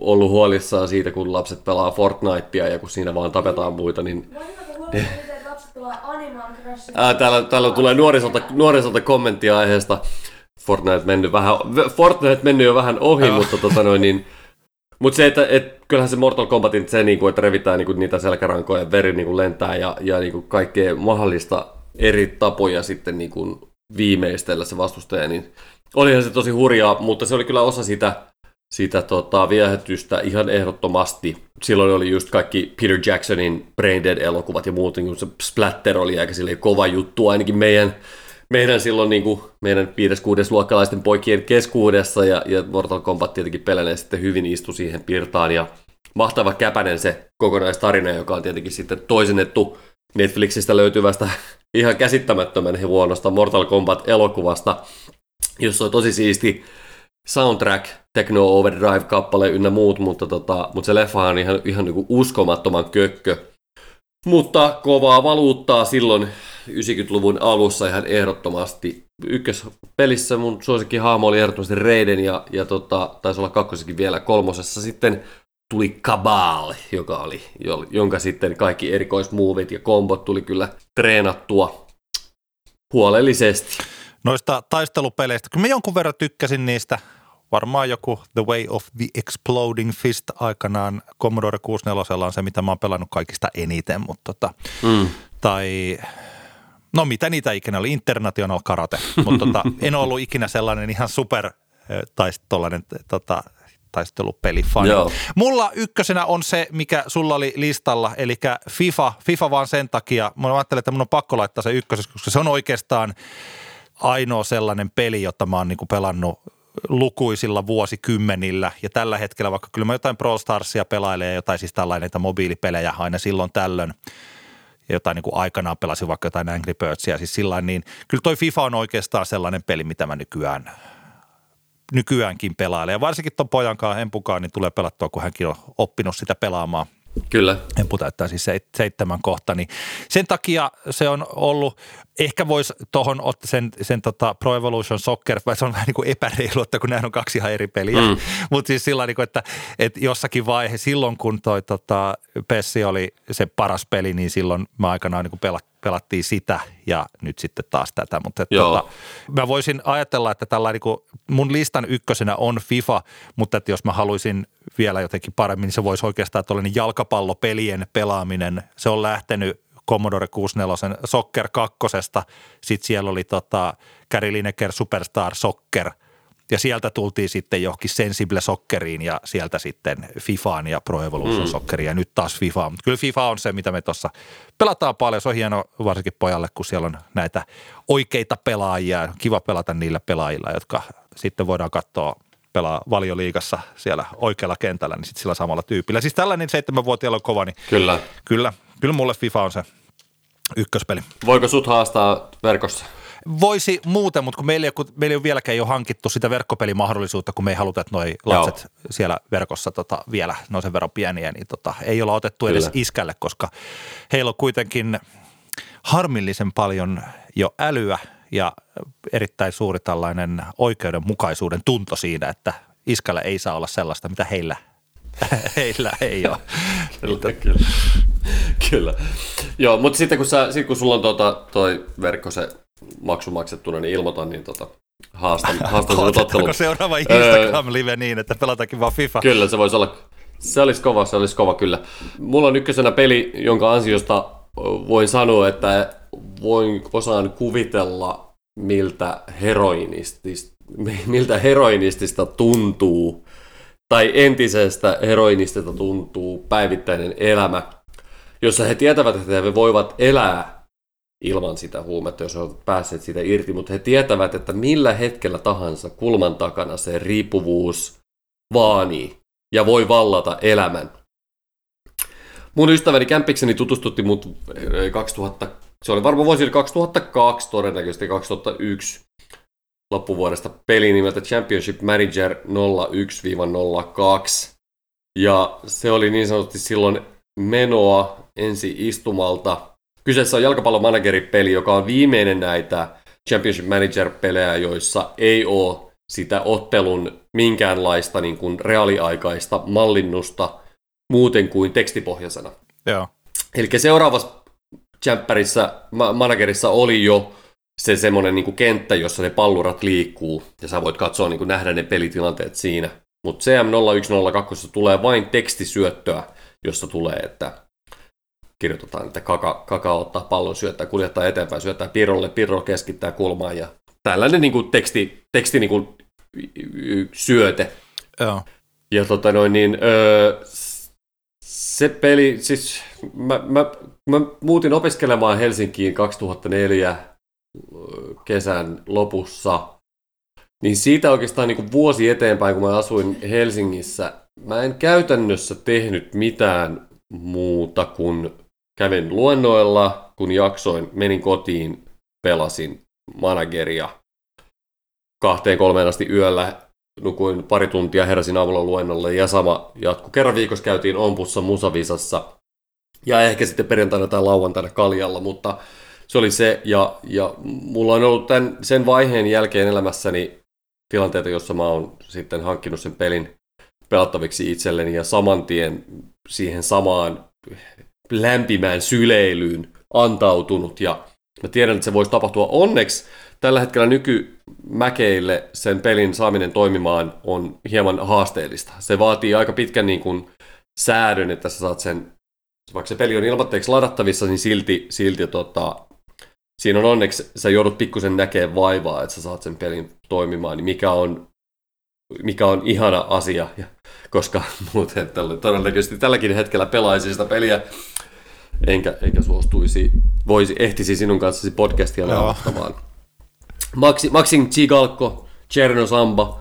ollut huolissaan siitä, kun lapset pelaa Fortnitea ja kun siinä vaan tapetaan muita, niin... Ää, täällä, täällä tulee nuorisolta, nuorisolta kommenttia aiheesta. Fortnite mennyt vähän, Fortnite mennyt jo vähän ohi, Joo. mutta tota noin niin... Mutta se, että et, kyllähän se Mortal Kombatin se, niinku, että revitään niinku, niitä selkärankoja ja veri niinku, lentää ja, ja niinku, kaikkea mahdollista eri tapoja sitten niinku, viimeistellä se vastustaja, niin olihan se tosi hurjaa, mutta se oli kyllä osa sitä, sitä tota, viehätystä ihan ehdottomasti. Silloin oli just kaikki Peter Jacksonin Brain Dead-elokuvat ja muut, niin se splatter oli aika kova juttu ainakin meidän... Meidän silloin niin kuin, meidän viides kuudes luokkalaisten poikien keskuudessa ja, ja Mortal Kombat tietenkin peläneen sitten hyvin istui siihen pirtaan ja mahtava käpänen se kokonaistarina, joka on tietenkin sitten toisennettu Netflixistä löytyvästä ihan käsittämättömän huonosta Mortal Kombat-elokuvasta, jossa on tosi siisti soundtrack, Techno Overdrive-kappale ynnä muut, mutta, tota, mutta se leffahan on ihan, ihan niin kuin uskomattoman kökkö. Mutta kovaa valuuttaa silloin yhdeksänkymmentäluvun alussa ihan ehdottomasti. Ykköspelissä mun suosikkihahmo oli ehdottomasti Raiden ja, ja tota, taisi olla kakkosessakin vielä. Kolmosessa sitten tuli Cabal, joka oli, jonka sitten kaikki erikoismuovit ja kombot tuli kyllä treenattua huolellisesti. Noista taistelupeleistä, kyllä mä jonkun verran tykkäsin niistä. Varmaan joku The Way of the Exploding Fist aikanaan Commodore kuusikymmentäneljä on se, mitä mä oon pelannut kaikista eniten, mutta tota, mm. tai no mitä niitä ikinä oli, International Karate, mutta tota, en ollut ikinä sellainen ihan super taistollainen tota, taistelupelifani. Joo. Mulla ykkösenä on se, mikä sulla oli listalla, eli FIFA, FIFA vaan sen takia, mä ajattelin, että mun on pakko laittaa se ykkösessä, koska se on oikeastaan ainoa sellainen peli, jota mä oon niinku pelannut lukuisilla vuosikymmenillä ja tällä hetkellä, vaikka kyllä mä jotain Brawl Starsia pelailen ja jotain siis tällainen mobiilipelejä aina silloin tällöin ja jotain niin kuin aikanaan pelasin vaikka jotain Angry Birdsia, siis sillain niin kyllä toi FIFA on oikeastaan sellainen peli, mitä mä nykyään, nykyäänkin pelailen ja varsinkin ton pojankaan Hempukaan niin tulee pelattua, kun hänkin on oppinut sitä pelaamaan. Kyllä. Hempu täyttää siis seitsemän kohta, niin sen takia se on ollut, ehkä voisi tuohon ottaa sen, sen tota Pro Evolution Soccer, se on vähän niin kuin epäreilu, että kun nämä on kaksi ihan eri peliä, mm. mutta siis sillä niin kuin, että, että jossakin vaiheessa silloin, kun toi tota, Pessi oli se paras peli, niin silloin mä aikanaan niin kuin pelattiin. Pelattiin sitä ja nyt sitten taas tätä, mutta tuota, mä voisin ajatella, että tällä niin mun listan ykkösenä on FIFA, mutta että jos mä haluaisin vielä jotenkin paremmin, niin se voisi oikeastaan tuollainen jalkapallopelien pelaaminen. Se on lähtenyt Commodore kuusikymmentäneljä Soccer kakkosesta, sitten siellä oli tota Gary Lineker Superstar Soccer ja sieltä tultiin sitten johonkin Sensible Socceriin ja sieltä sitten FIFAan ja Pro Evolution mm. Socceriin ja nyt taas FIFAan. Mutta kyllä FIFA on se, mitä me tuossa pelataan paljon. Se on hieno varsinkin pojalle, kun siellä on näitä oikeita pelaajia. Kiva pelata niillä pelaajilla, jotka sitten voidaan katsoa pelaa Valioliigassa siellä oikealla kentällä, niin sitten sillä samalla tyypillä. Siis tällainen seitsemänvuotiailla on kova, niin kyllä. Kyllä, kyllä mulle FIFA on se ykköspeli. Voiko sut haastaa verkossa? Voisi muuten, mutta kun meillä ei, meillä ei ole vieläkään ole hankittu sitä verkkopelimahdollisuutta, kun me ei haluta, että noi lapset Joo. siellä verkossa tota, vielä, ne on sen verran pieniä, niin tota, ei olla otettu kyllä. edes iskälle, koska heillä on kuitenkin harmillisen paljon jo älyä ja erittäin suuri tällainen oikeudenmukaisuuden tunto siinä, että iskällä ei saa olla sellaista, mitä heillä, heillä ei ole. Kyllä, kyllä. Kyllä. Joo, mutta sitten kun, sä, sit kun sulla on tuota, toi verkko se maksu maksettuna, niin ilmoitan, niin tota, haastan, haastan sinut ottelun. Otetaanko seuraava Instagram-live niin, että pelataankin vaan FIFA? Kyllä, se voisi olla. Se olisi kova, se olisi kova kyllä. Mulla on ykkösenä peli, jonka ansiosta voin sanoa, että voin osaan kuvitella, miltä heroinistista, miltä heroinistista tuntuu, tai entisestä heroinistista tuntuu päivittäinen elämä, jossa he tietävät, että he voivat elää ilman sitä huumetta, jos he ovat päässeet siitä irti, mutta he tietävät, että millä hetkellä tahansa kulman takana se riippuvuus vaanii ja voi vallata elämän. Mun ystäväni kämpikseni tutustutti mut kaksituhatta, se oli varmaan vuosi kaksituhattakaksi, todennäköisesti kaksituhattayksi loppuvuodesta peli nimeltä Championship Manager nolla yksi nolla kaksi. Ja se oli niin sanotusti silloin menoa ensi istumalta. Kyseessä on jalkapallomanageripeli, joka on viimeinen näitä Championship Manager-pelejä, joissa ei ole sitä ottelun minkäänlaista niin kuin reaaliaikaista mallinnusta muuten kuin tekstipohjaisena. Eli seuraavassa Champerissa, ma- managerissa oli jo se semmoinen niin kuin kenttä, jossa ne pallurat liikkuu, ja sä voit katsoa, niin kuin nähdä ne pelitilanteet siinä. Mutta C M nolla yksi nolla kaksi tulee vain tekstisyöttöä, jossa tulee, että kirjoitetaan, että kaka, kaka ottaa pallon, syöttää, kuljettaa eteenpäin, syöttää pirrolle, pirro keskittää kulmaan, ja tällainen niin kuin teksti, teksti niin kuin syöte. Joo. Ja tota noin, niin... Öö, Se peli, siis mä, mä, mä muutin opiskelemaan Helsinkiin kaksituhattaneljä kesän lopussa, niin siitä oikeastaan niin kuin vuosi eteenpäin, kun mä asuin Helsingissä, mä en käytännössä tehnyt mitään muuta kuin kävin luennoilla, kun jaksoin, menin kotiin, pelasin manageria kahteen kolmeen asti yöllä. Nukuin pari tuntia, heräsin aamulla luennolle ja sama jatku. Kerran viikossa käytiin ompussa, musavisassa ja ehkä sitten perjantaina tai lauantaina kaljalla, mutta se oli se. Ja, ja mulla on ollut tämän, sen vaiheen jälkeen elämässäni tilanteita, jossa mä oon sitten hankkinut sen pelin pelattaviksi itselleni ja saman tien siihen samaan lämpimään syleilyyn antautunut. Ja mä tiedän, että se voisi tapahtua onneksi. Tällä hetkellä nykymäkeille sen pelin saaminen toimimaan on hieman haasteellista. Se vaatii aika pitkän niin kuin säädön, että sä saat sen, vaikka se peli on ilmatteeksi ladattavissa, niin silti, silti tota, siinä on onneksi, sä joudut pikkusen näkemään vaivaa, että sä saat sen pelin toimimaan, niin mikä on, mikä on ihana asia, koska muuten tälle, todennäköisesti tälläkin hetkellä pelaisin sitä peliä, enkä, enkä suostuisi, voisi, ehtisi sinun kanssasi podcastia nauhoittamaan. Maxi, Maxim Tsigalko, Cherno Samba,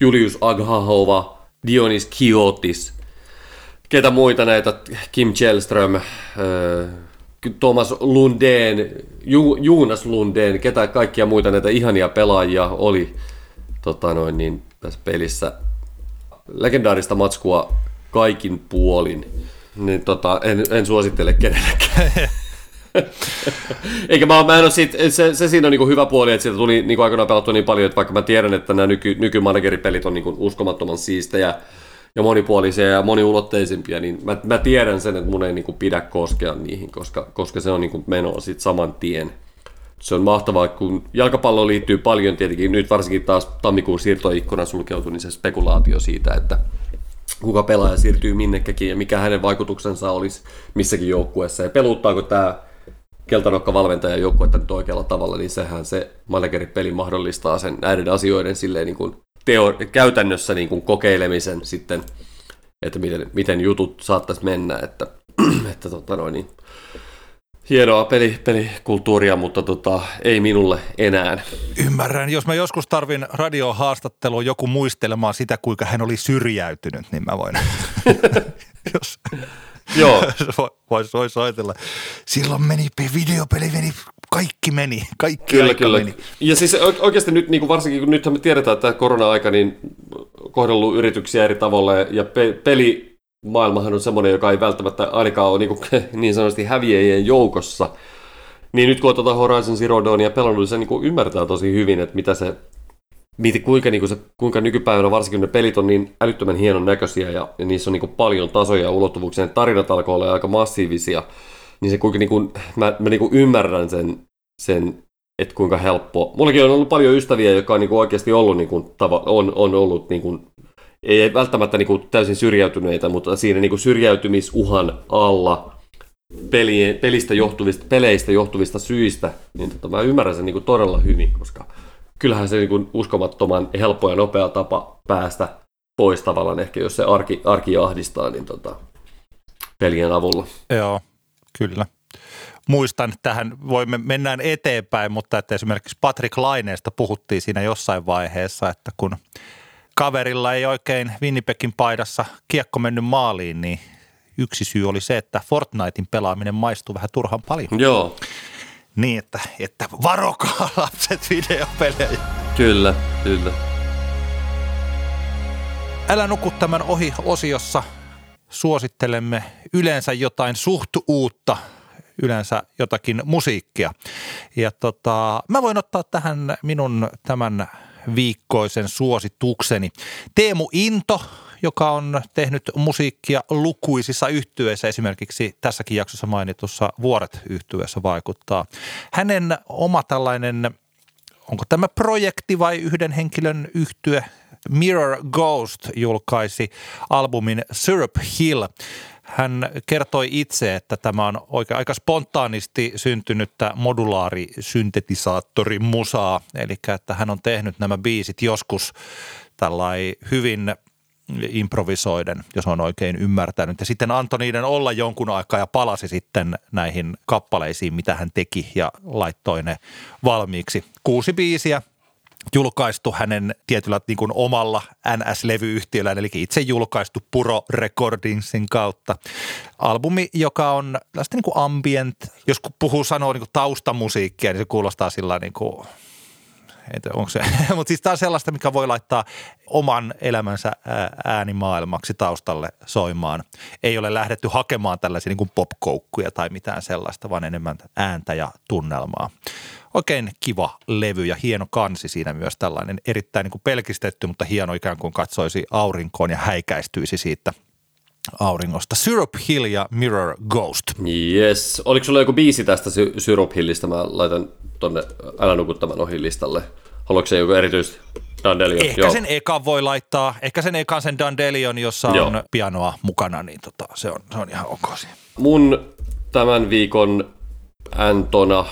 Julius Aghahova, Dionis Kiotis, ketä muita näitä, Kim Källström, äh, Thomas Lundén, Ju, Jonas Lundén, ketä kaikkia muita näitä ihania pelaajia oli tota noin, niin, tässä pelissä. Legendaarista matskua kaikin puolin, niin, tota, en, en suosittele kenellekään. Eikä mä, mä en ole siitä, se, se siinä on niinku hyvä puoli, että siitä tuli niinku aikanaan pelattua niin paljon, että vaikka mä tiedän, että nämä nyky, nykymanagerin pelit on niinku uskomattoman siistejä ja monipuolisia ja moniulotteisimpia, niin mä, mä tiedän sen, että mun ei niinku pidä koskea niihin, koska, koska se on niinku menoa sit saman tien. Se on mahtavaa, kun jalkapalloon liittyy paljon tietenkin, nyt varsinkin taas tammikuun siirtoikkuna sulkeutui, niin se spekulaatio siitä, että kuka pelaaja siirtyy minnekäkin ja mikä hänen vaikutuksensa olisi missäkin joukkueessa. Ja peluuttaako tämä keltanokkavalmentaja joukkuetta nyt oikealla tavalla, niin sehän se manageripeli mahdollistaa sen näiden asioiden silleen niin kuin teori- käytännössä niin kuin kokeilemisen sitten, että miten, miten jutut saattaisi mennä, että, että tota noin niin. Hienoa peli, pelikulttuuria, mutta tota, ei minulle enää. Ymmärrän. Jos mä joskus tarvin radiohaastattelua joku muistelemaan sitä, kuinka hän oli syrjäytynyt, niin mä voin. Jos... Joo. Voisi vois ajatella. Silloin meni, videopeli meni, kaikki meni, kaikki kyllä, aika kyllä. meni. Ja siis oikeasti nyt, niin kuin varsinkin kun nythän me tiedetään, että korona-aika niin kohdellut yrityksiä eri tavalla ja pe- peli... Maailmahan on semmoinen, joka ei välttämättä ainakaan ole niin, niin sanotusti häviäjien joukossa. Niin nyt kun on tuota Horizon Zero Dawnia pelannut, niin se niin ymmärtää tosi hyvin, että mitä se, kuinka, niin kuin se, kuinka nykypäivänä varsinkin ne pelit on niin älyttömän hienon näköisiä ja, ja niissä on niin paljon tasoja ja ulottuvuuksia. Ne tarinat alkoi olla aika massiivisia. Niin se kuinka niin kuin, mä, mä niin ymmärrän sen, sen, että kuinka helppoa. Mullakin on ollut paljon ystäviä, jotka on niin oikeasti ollut, niin kuin, on, on ollut... Niin kuin, ei välttämättä niin kuin täysin syrjäytyneitä, mutta siinä niin kuin syrjäytymisuhan alla peli, pelistä johtuvista, peleistä johtuvista syistä, niin tota, mä ymmärrän sen niin kuin todella hyvin, koska kyllähän se niin kuin uskomattoman helppo ja nopea tapa päästä pois tavallaan ehkä, jos se arki, arki ahdistaa niin tota, pelien avulla. Joo, kyllä. Muistan, että tähän voimme mennään eteenpäin, mutta että esimerkiksi Patrick Laineesta puhuttiin siinä jossain vaiheessa, että kun kaverilla ei oikein Winnipegin paidassa kiekko mennyt maaliin, niin yksi syy oli se, että Fortnitein pelaaminen maistuu vähän turhan paljon. Joo. Niin, että, että varokaa lapset videopelejä. Kyllä, kyllä. Älä nuku tämän ohi -osiossa suosittelemme yleensä jotain suht uutta, yleensä jotakin musiikkia. Ja tota, mä voin ottaa tähän minun tämän... viikkoisen suositukseni. Teemu Into, joka on tehnyt musiikkia lukuisissa yhtyeissä, esimerkiksi tässäkin jaksossa mainitussa Vuoret-yhtyeessä vaikuttaa. Hänen oma tällainen, onko tämä projekti vai yhden henkilön yhtye, Mirror Ghost julkaisi albumin Syrup Hill. Hän kertoi itse, että tämä on oikein aika spontaanisti syntynyttä modulaarisyntetisaattorimusaa, eli että hän on tehnyt nämä biisit joskus tällainen hyvin improvisoiden, jos on oikein ymmärtänyt, ja sitten antoi niiden olla jonkun aikaa ja palasi sitten näihin kappaleisiin, mitä hän teki, ja laittoi ne valmiiksi. Kuusi biisiä. Julkaistu hänen tietyllä niin kuin omalla N S-levyyhtiöllä, eli itse julkaistu Puro Recordingsin kautta. Albumi, joka on niin kuin ambient, jos puhuu sanoo niin kuin taustamusiikkia, niin se kuulostaa sillä niin kuin, onko se, mutta siis tämä on sellaista, mikä voi laittaa oman elämänsä äänimaailmaksi taustalle soimaan. Ei ole lähdetty hakemaan tällaisia niin kuin popkoukkuja tai mitään sellaista, vaan enemmän ääntä ja tunnelmaa. Oikein kiva levy ja hieno kansi siinä myös, tällainen erittäin niin kuin pelkistetty, mutta hieno, ikään kuin katsoisi aurinkoon ja häikäistyisi siitä auringosta. Syrup Hill ja Mirror Ghost. Yes. Oliko sulla joku biisi tästä Syrup Hillistä? Mä laitan tonne Älä nukuttaman ohi -listalle. Haluatko se joku erityisesti? Dandelion. Ehkä joo. Sen ekan voi laittaa. Ehkä sen ekan sen Dandelion, jossa joo. on pianoa mukana, niin tota, se, on, se on ihan ok siinä. Mun tämän viikon Antona...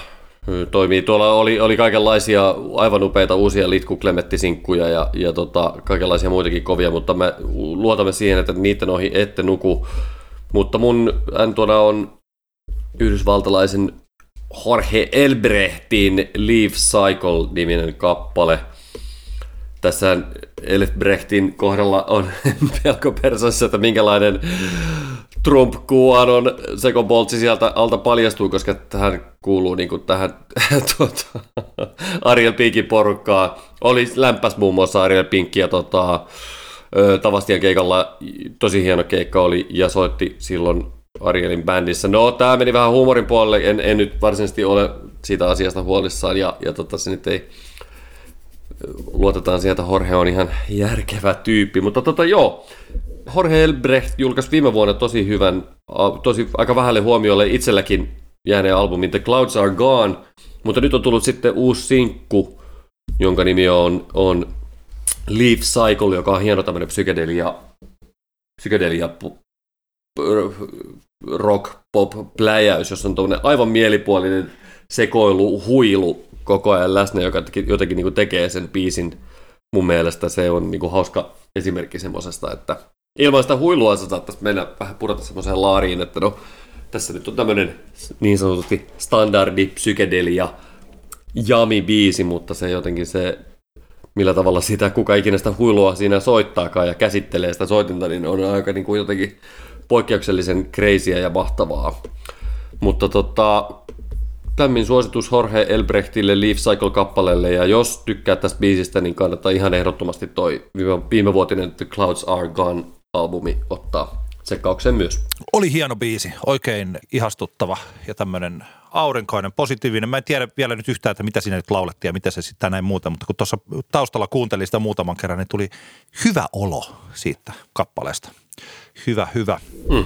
toimii. Tuolla oli, oli kaikenlaisia aivan upeita uusia Litku Klemetti-sinkkuja ja, ja tota, kaikenlaisia muitakin kovia, mutta me luotamme siihen, että niiden ohi ette nuku. Mutta mun antona on yhdysvaltalaisen Jorge Elbrechtin Leaf Cycle-niminen kappale. Tässä Elbrechtin kohdalla on pelko persassa, että minkälainen Trump-kuanon sekoboltsi sieltä alta paljastuu, koska tähän kuuluu niin kuin tähän tuota, Ariel Pinkin porukkaan. Oli lämpäs muun muassa Ariel Pinkki ja tota, Tavastian keikalla tosi hieno keikka oli ja soitti silloin Arielin bändissä. No, tämä meni vähän huumorin puolelle, en, en nyt varsinaisesti ole siitä asiasta huolissaan ja, ja tota, se nyt ei... Luotetaan sieltä, Jorge on ihan järkevä tyyppi, mutta tota joo, Jorge Elbrecht julkaisi viime vuonna tosi hyvän, tosi aika vähälle huomiolle itselläkin jääneen albumin The Clouds Are Gone, mutta nyt on tullut sitten uusi sinkku, jonka nimi on, on Leaf Cycle, joka on hieno tämmöinen psykedelia psykedelia rock pop pläjäys, jos on tuommoinen aivan mielipuolinen sekoilu, huilu koko ajan läsnä, joka jotenkin niin kuin tekee sen biisin. Mun mielestä se on niin kuin hauska esimerkki semmosesta, että ilman sitä huilua sä saattaisi mennä vähän pudota semmoiseen laariin, että no tässä nyt on tämmönen niin sanotusti standardi psykedelia jami biisi, mutta se jotenkin se, millä tavalla sitä kuka ikinä sitä huilua siinä soittaakaan ja käsittelee sitä soitinta, niin on aika niin kuin jotenkin poikkeuksellisen crazyä ja mahtavaa. Mutta tota, tämmin suositus Jorge Elbrechtille Leaf Cycle-kappaleelle, ja jos tykkää tästä biisistä, niin kannattaa ihan ehdottomasti toi viimevuotinen The Clouds Are Gone -albumi ottaa tsekkaukseen myös. Oli hieno biisi, oikein ihastuttava ja tämmöinen aurinkoinen, positiivinen. Mä en tiedä vielä nyt yhtään, että mitä siinä nyt laulettiin ja mitä se sitten näin muuta, mutta kun tuossa taustalla kuuntelin sitä muutaman kerran, niin tuli hyvä olo siitä kappaleesta. Hyvä, hyvä. Mm.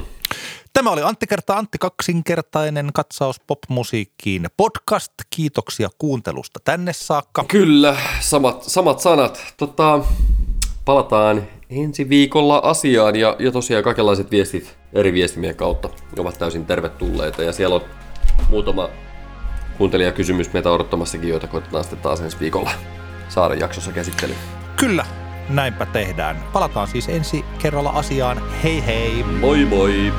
Tämä oli Antti kertaa Antti kaksinkertainen katsaus popmusiikkiin podcast. Kiitoksia kuuntelusta tänne saakka. Kyllä, samat, samat sanat. Tota, palataan ensi viikolla asiaan ja, ja tosiaan kaikenlaiset viestit eri viestimien kautta ovat täysin tervetulleita. Ja siellä on muutama kuuntelijakysymys meitä odottamassakin, joita koitetaan sitten taas ensi viikolla saada jaksossa käsittelyyn. Kyllä, näinpä tehdään. Palataan siis ensi kerralla asiaan. Hei hei! Moi moi!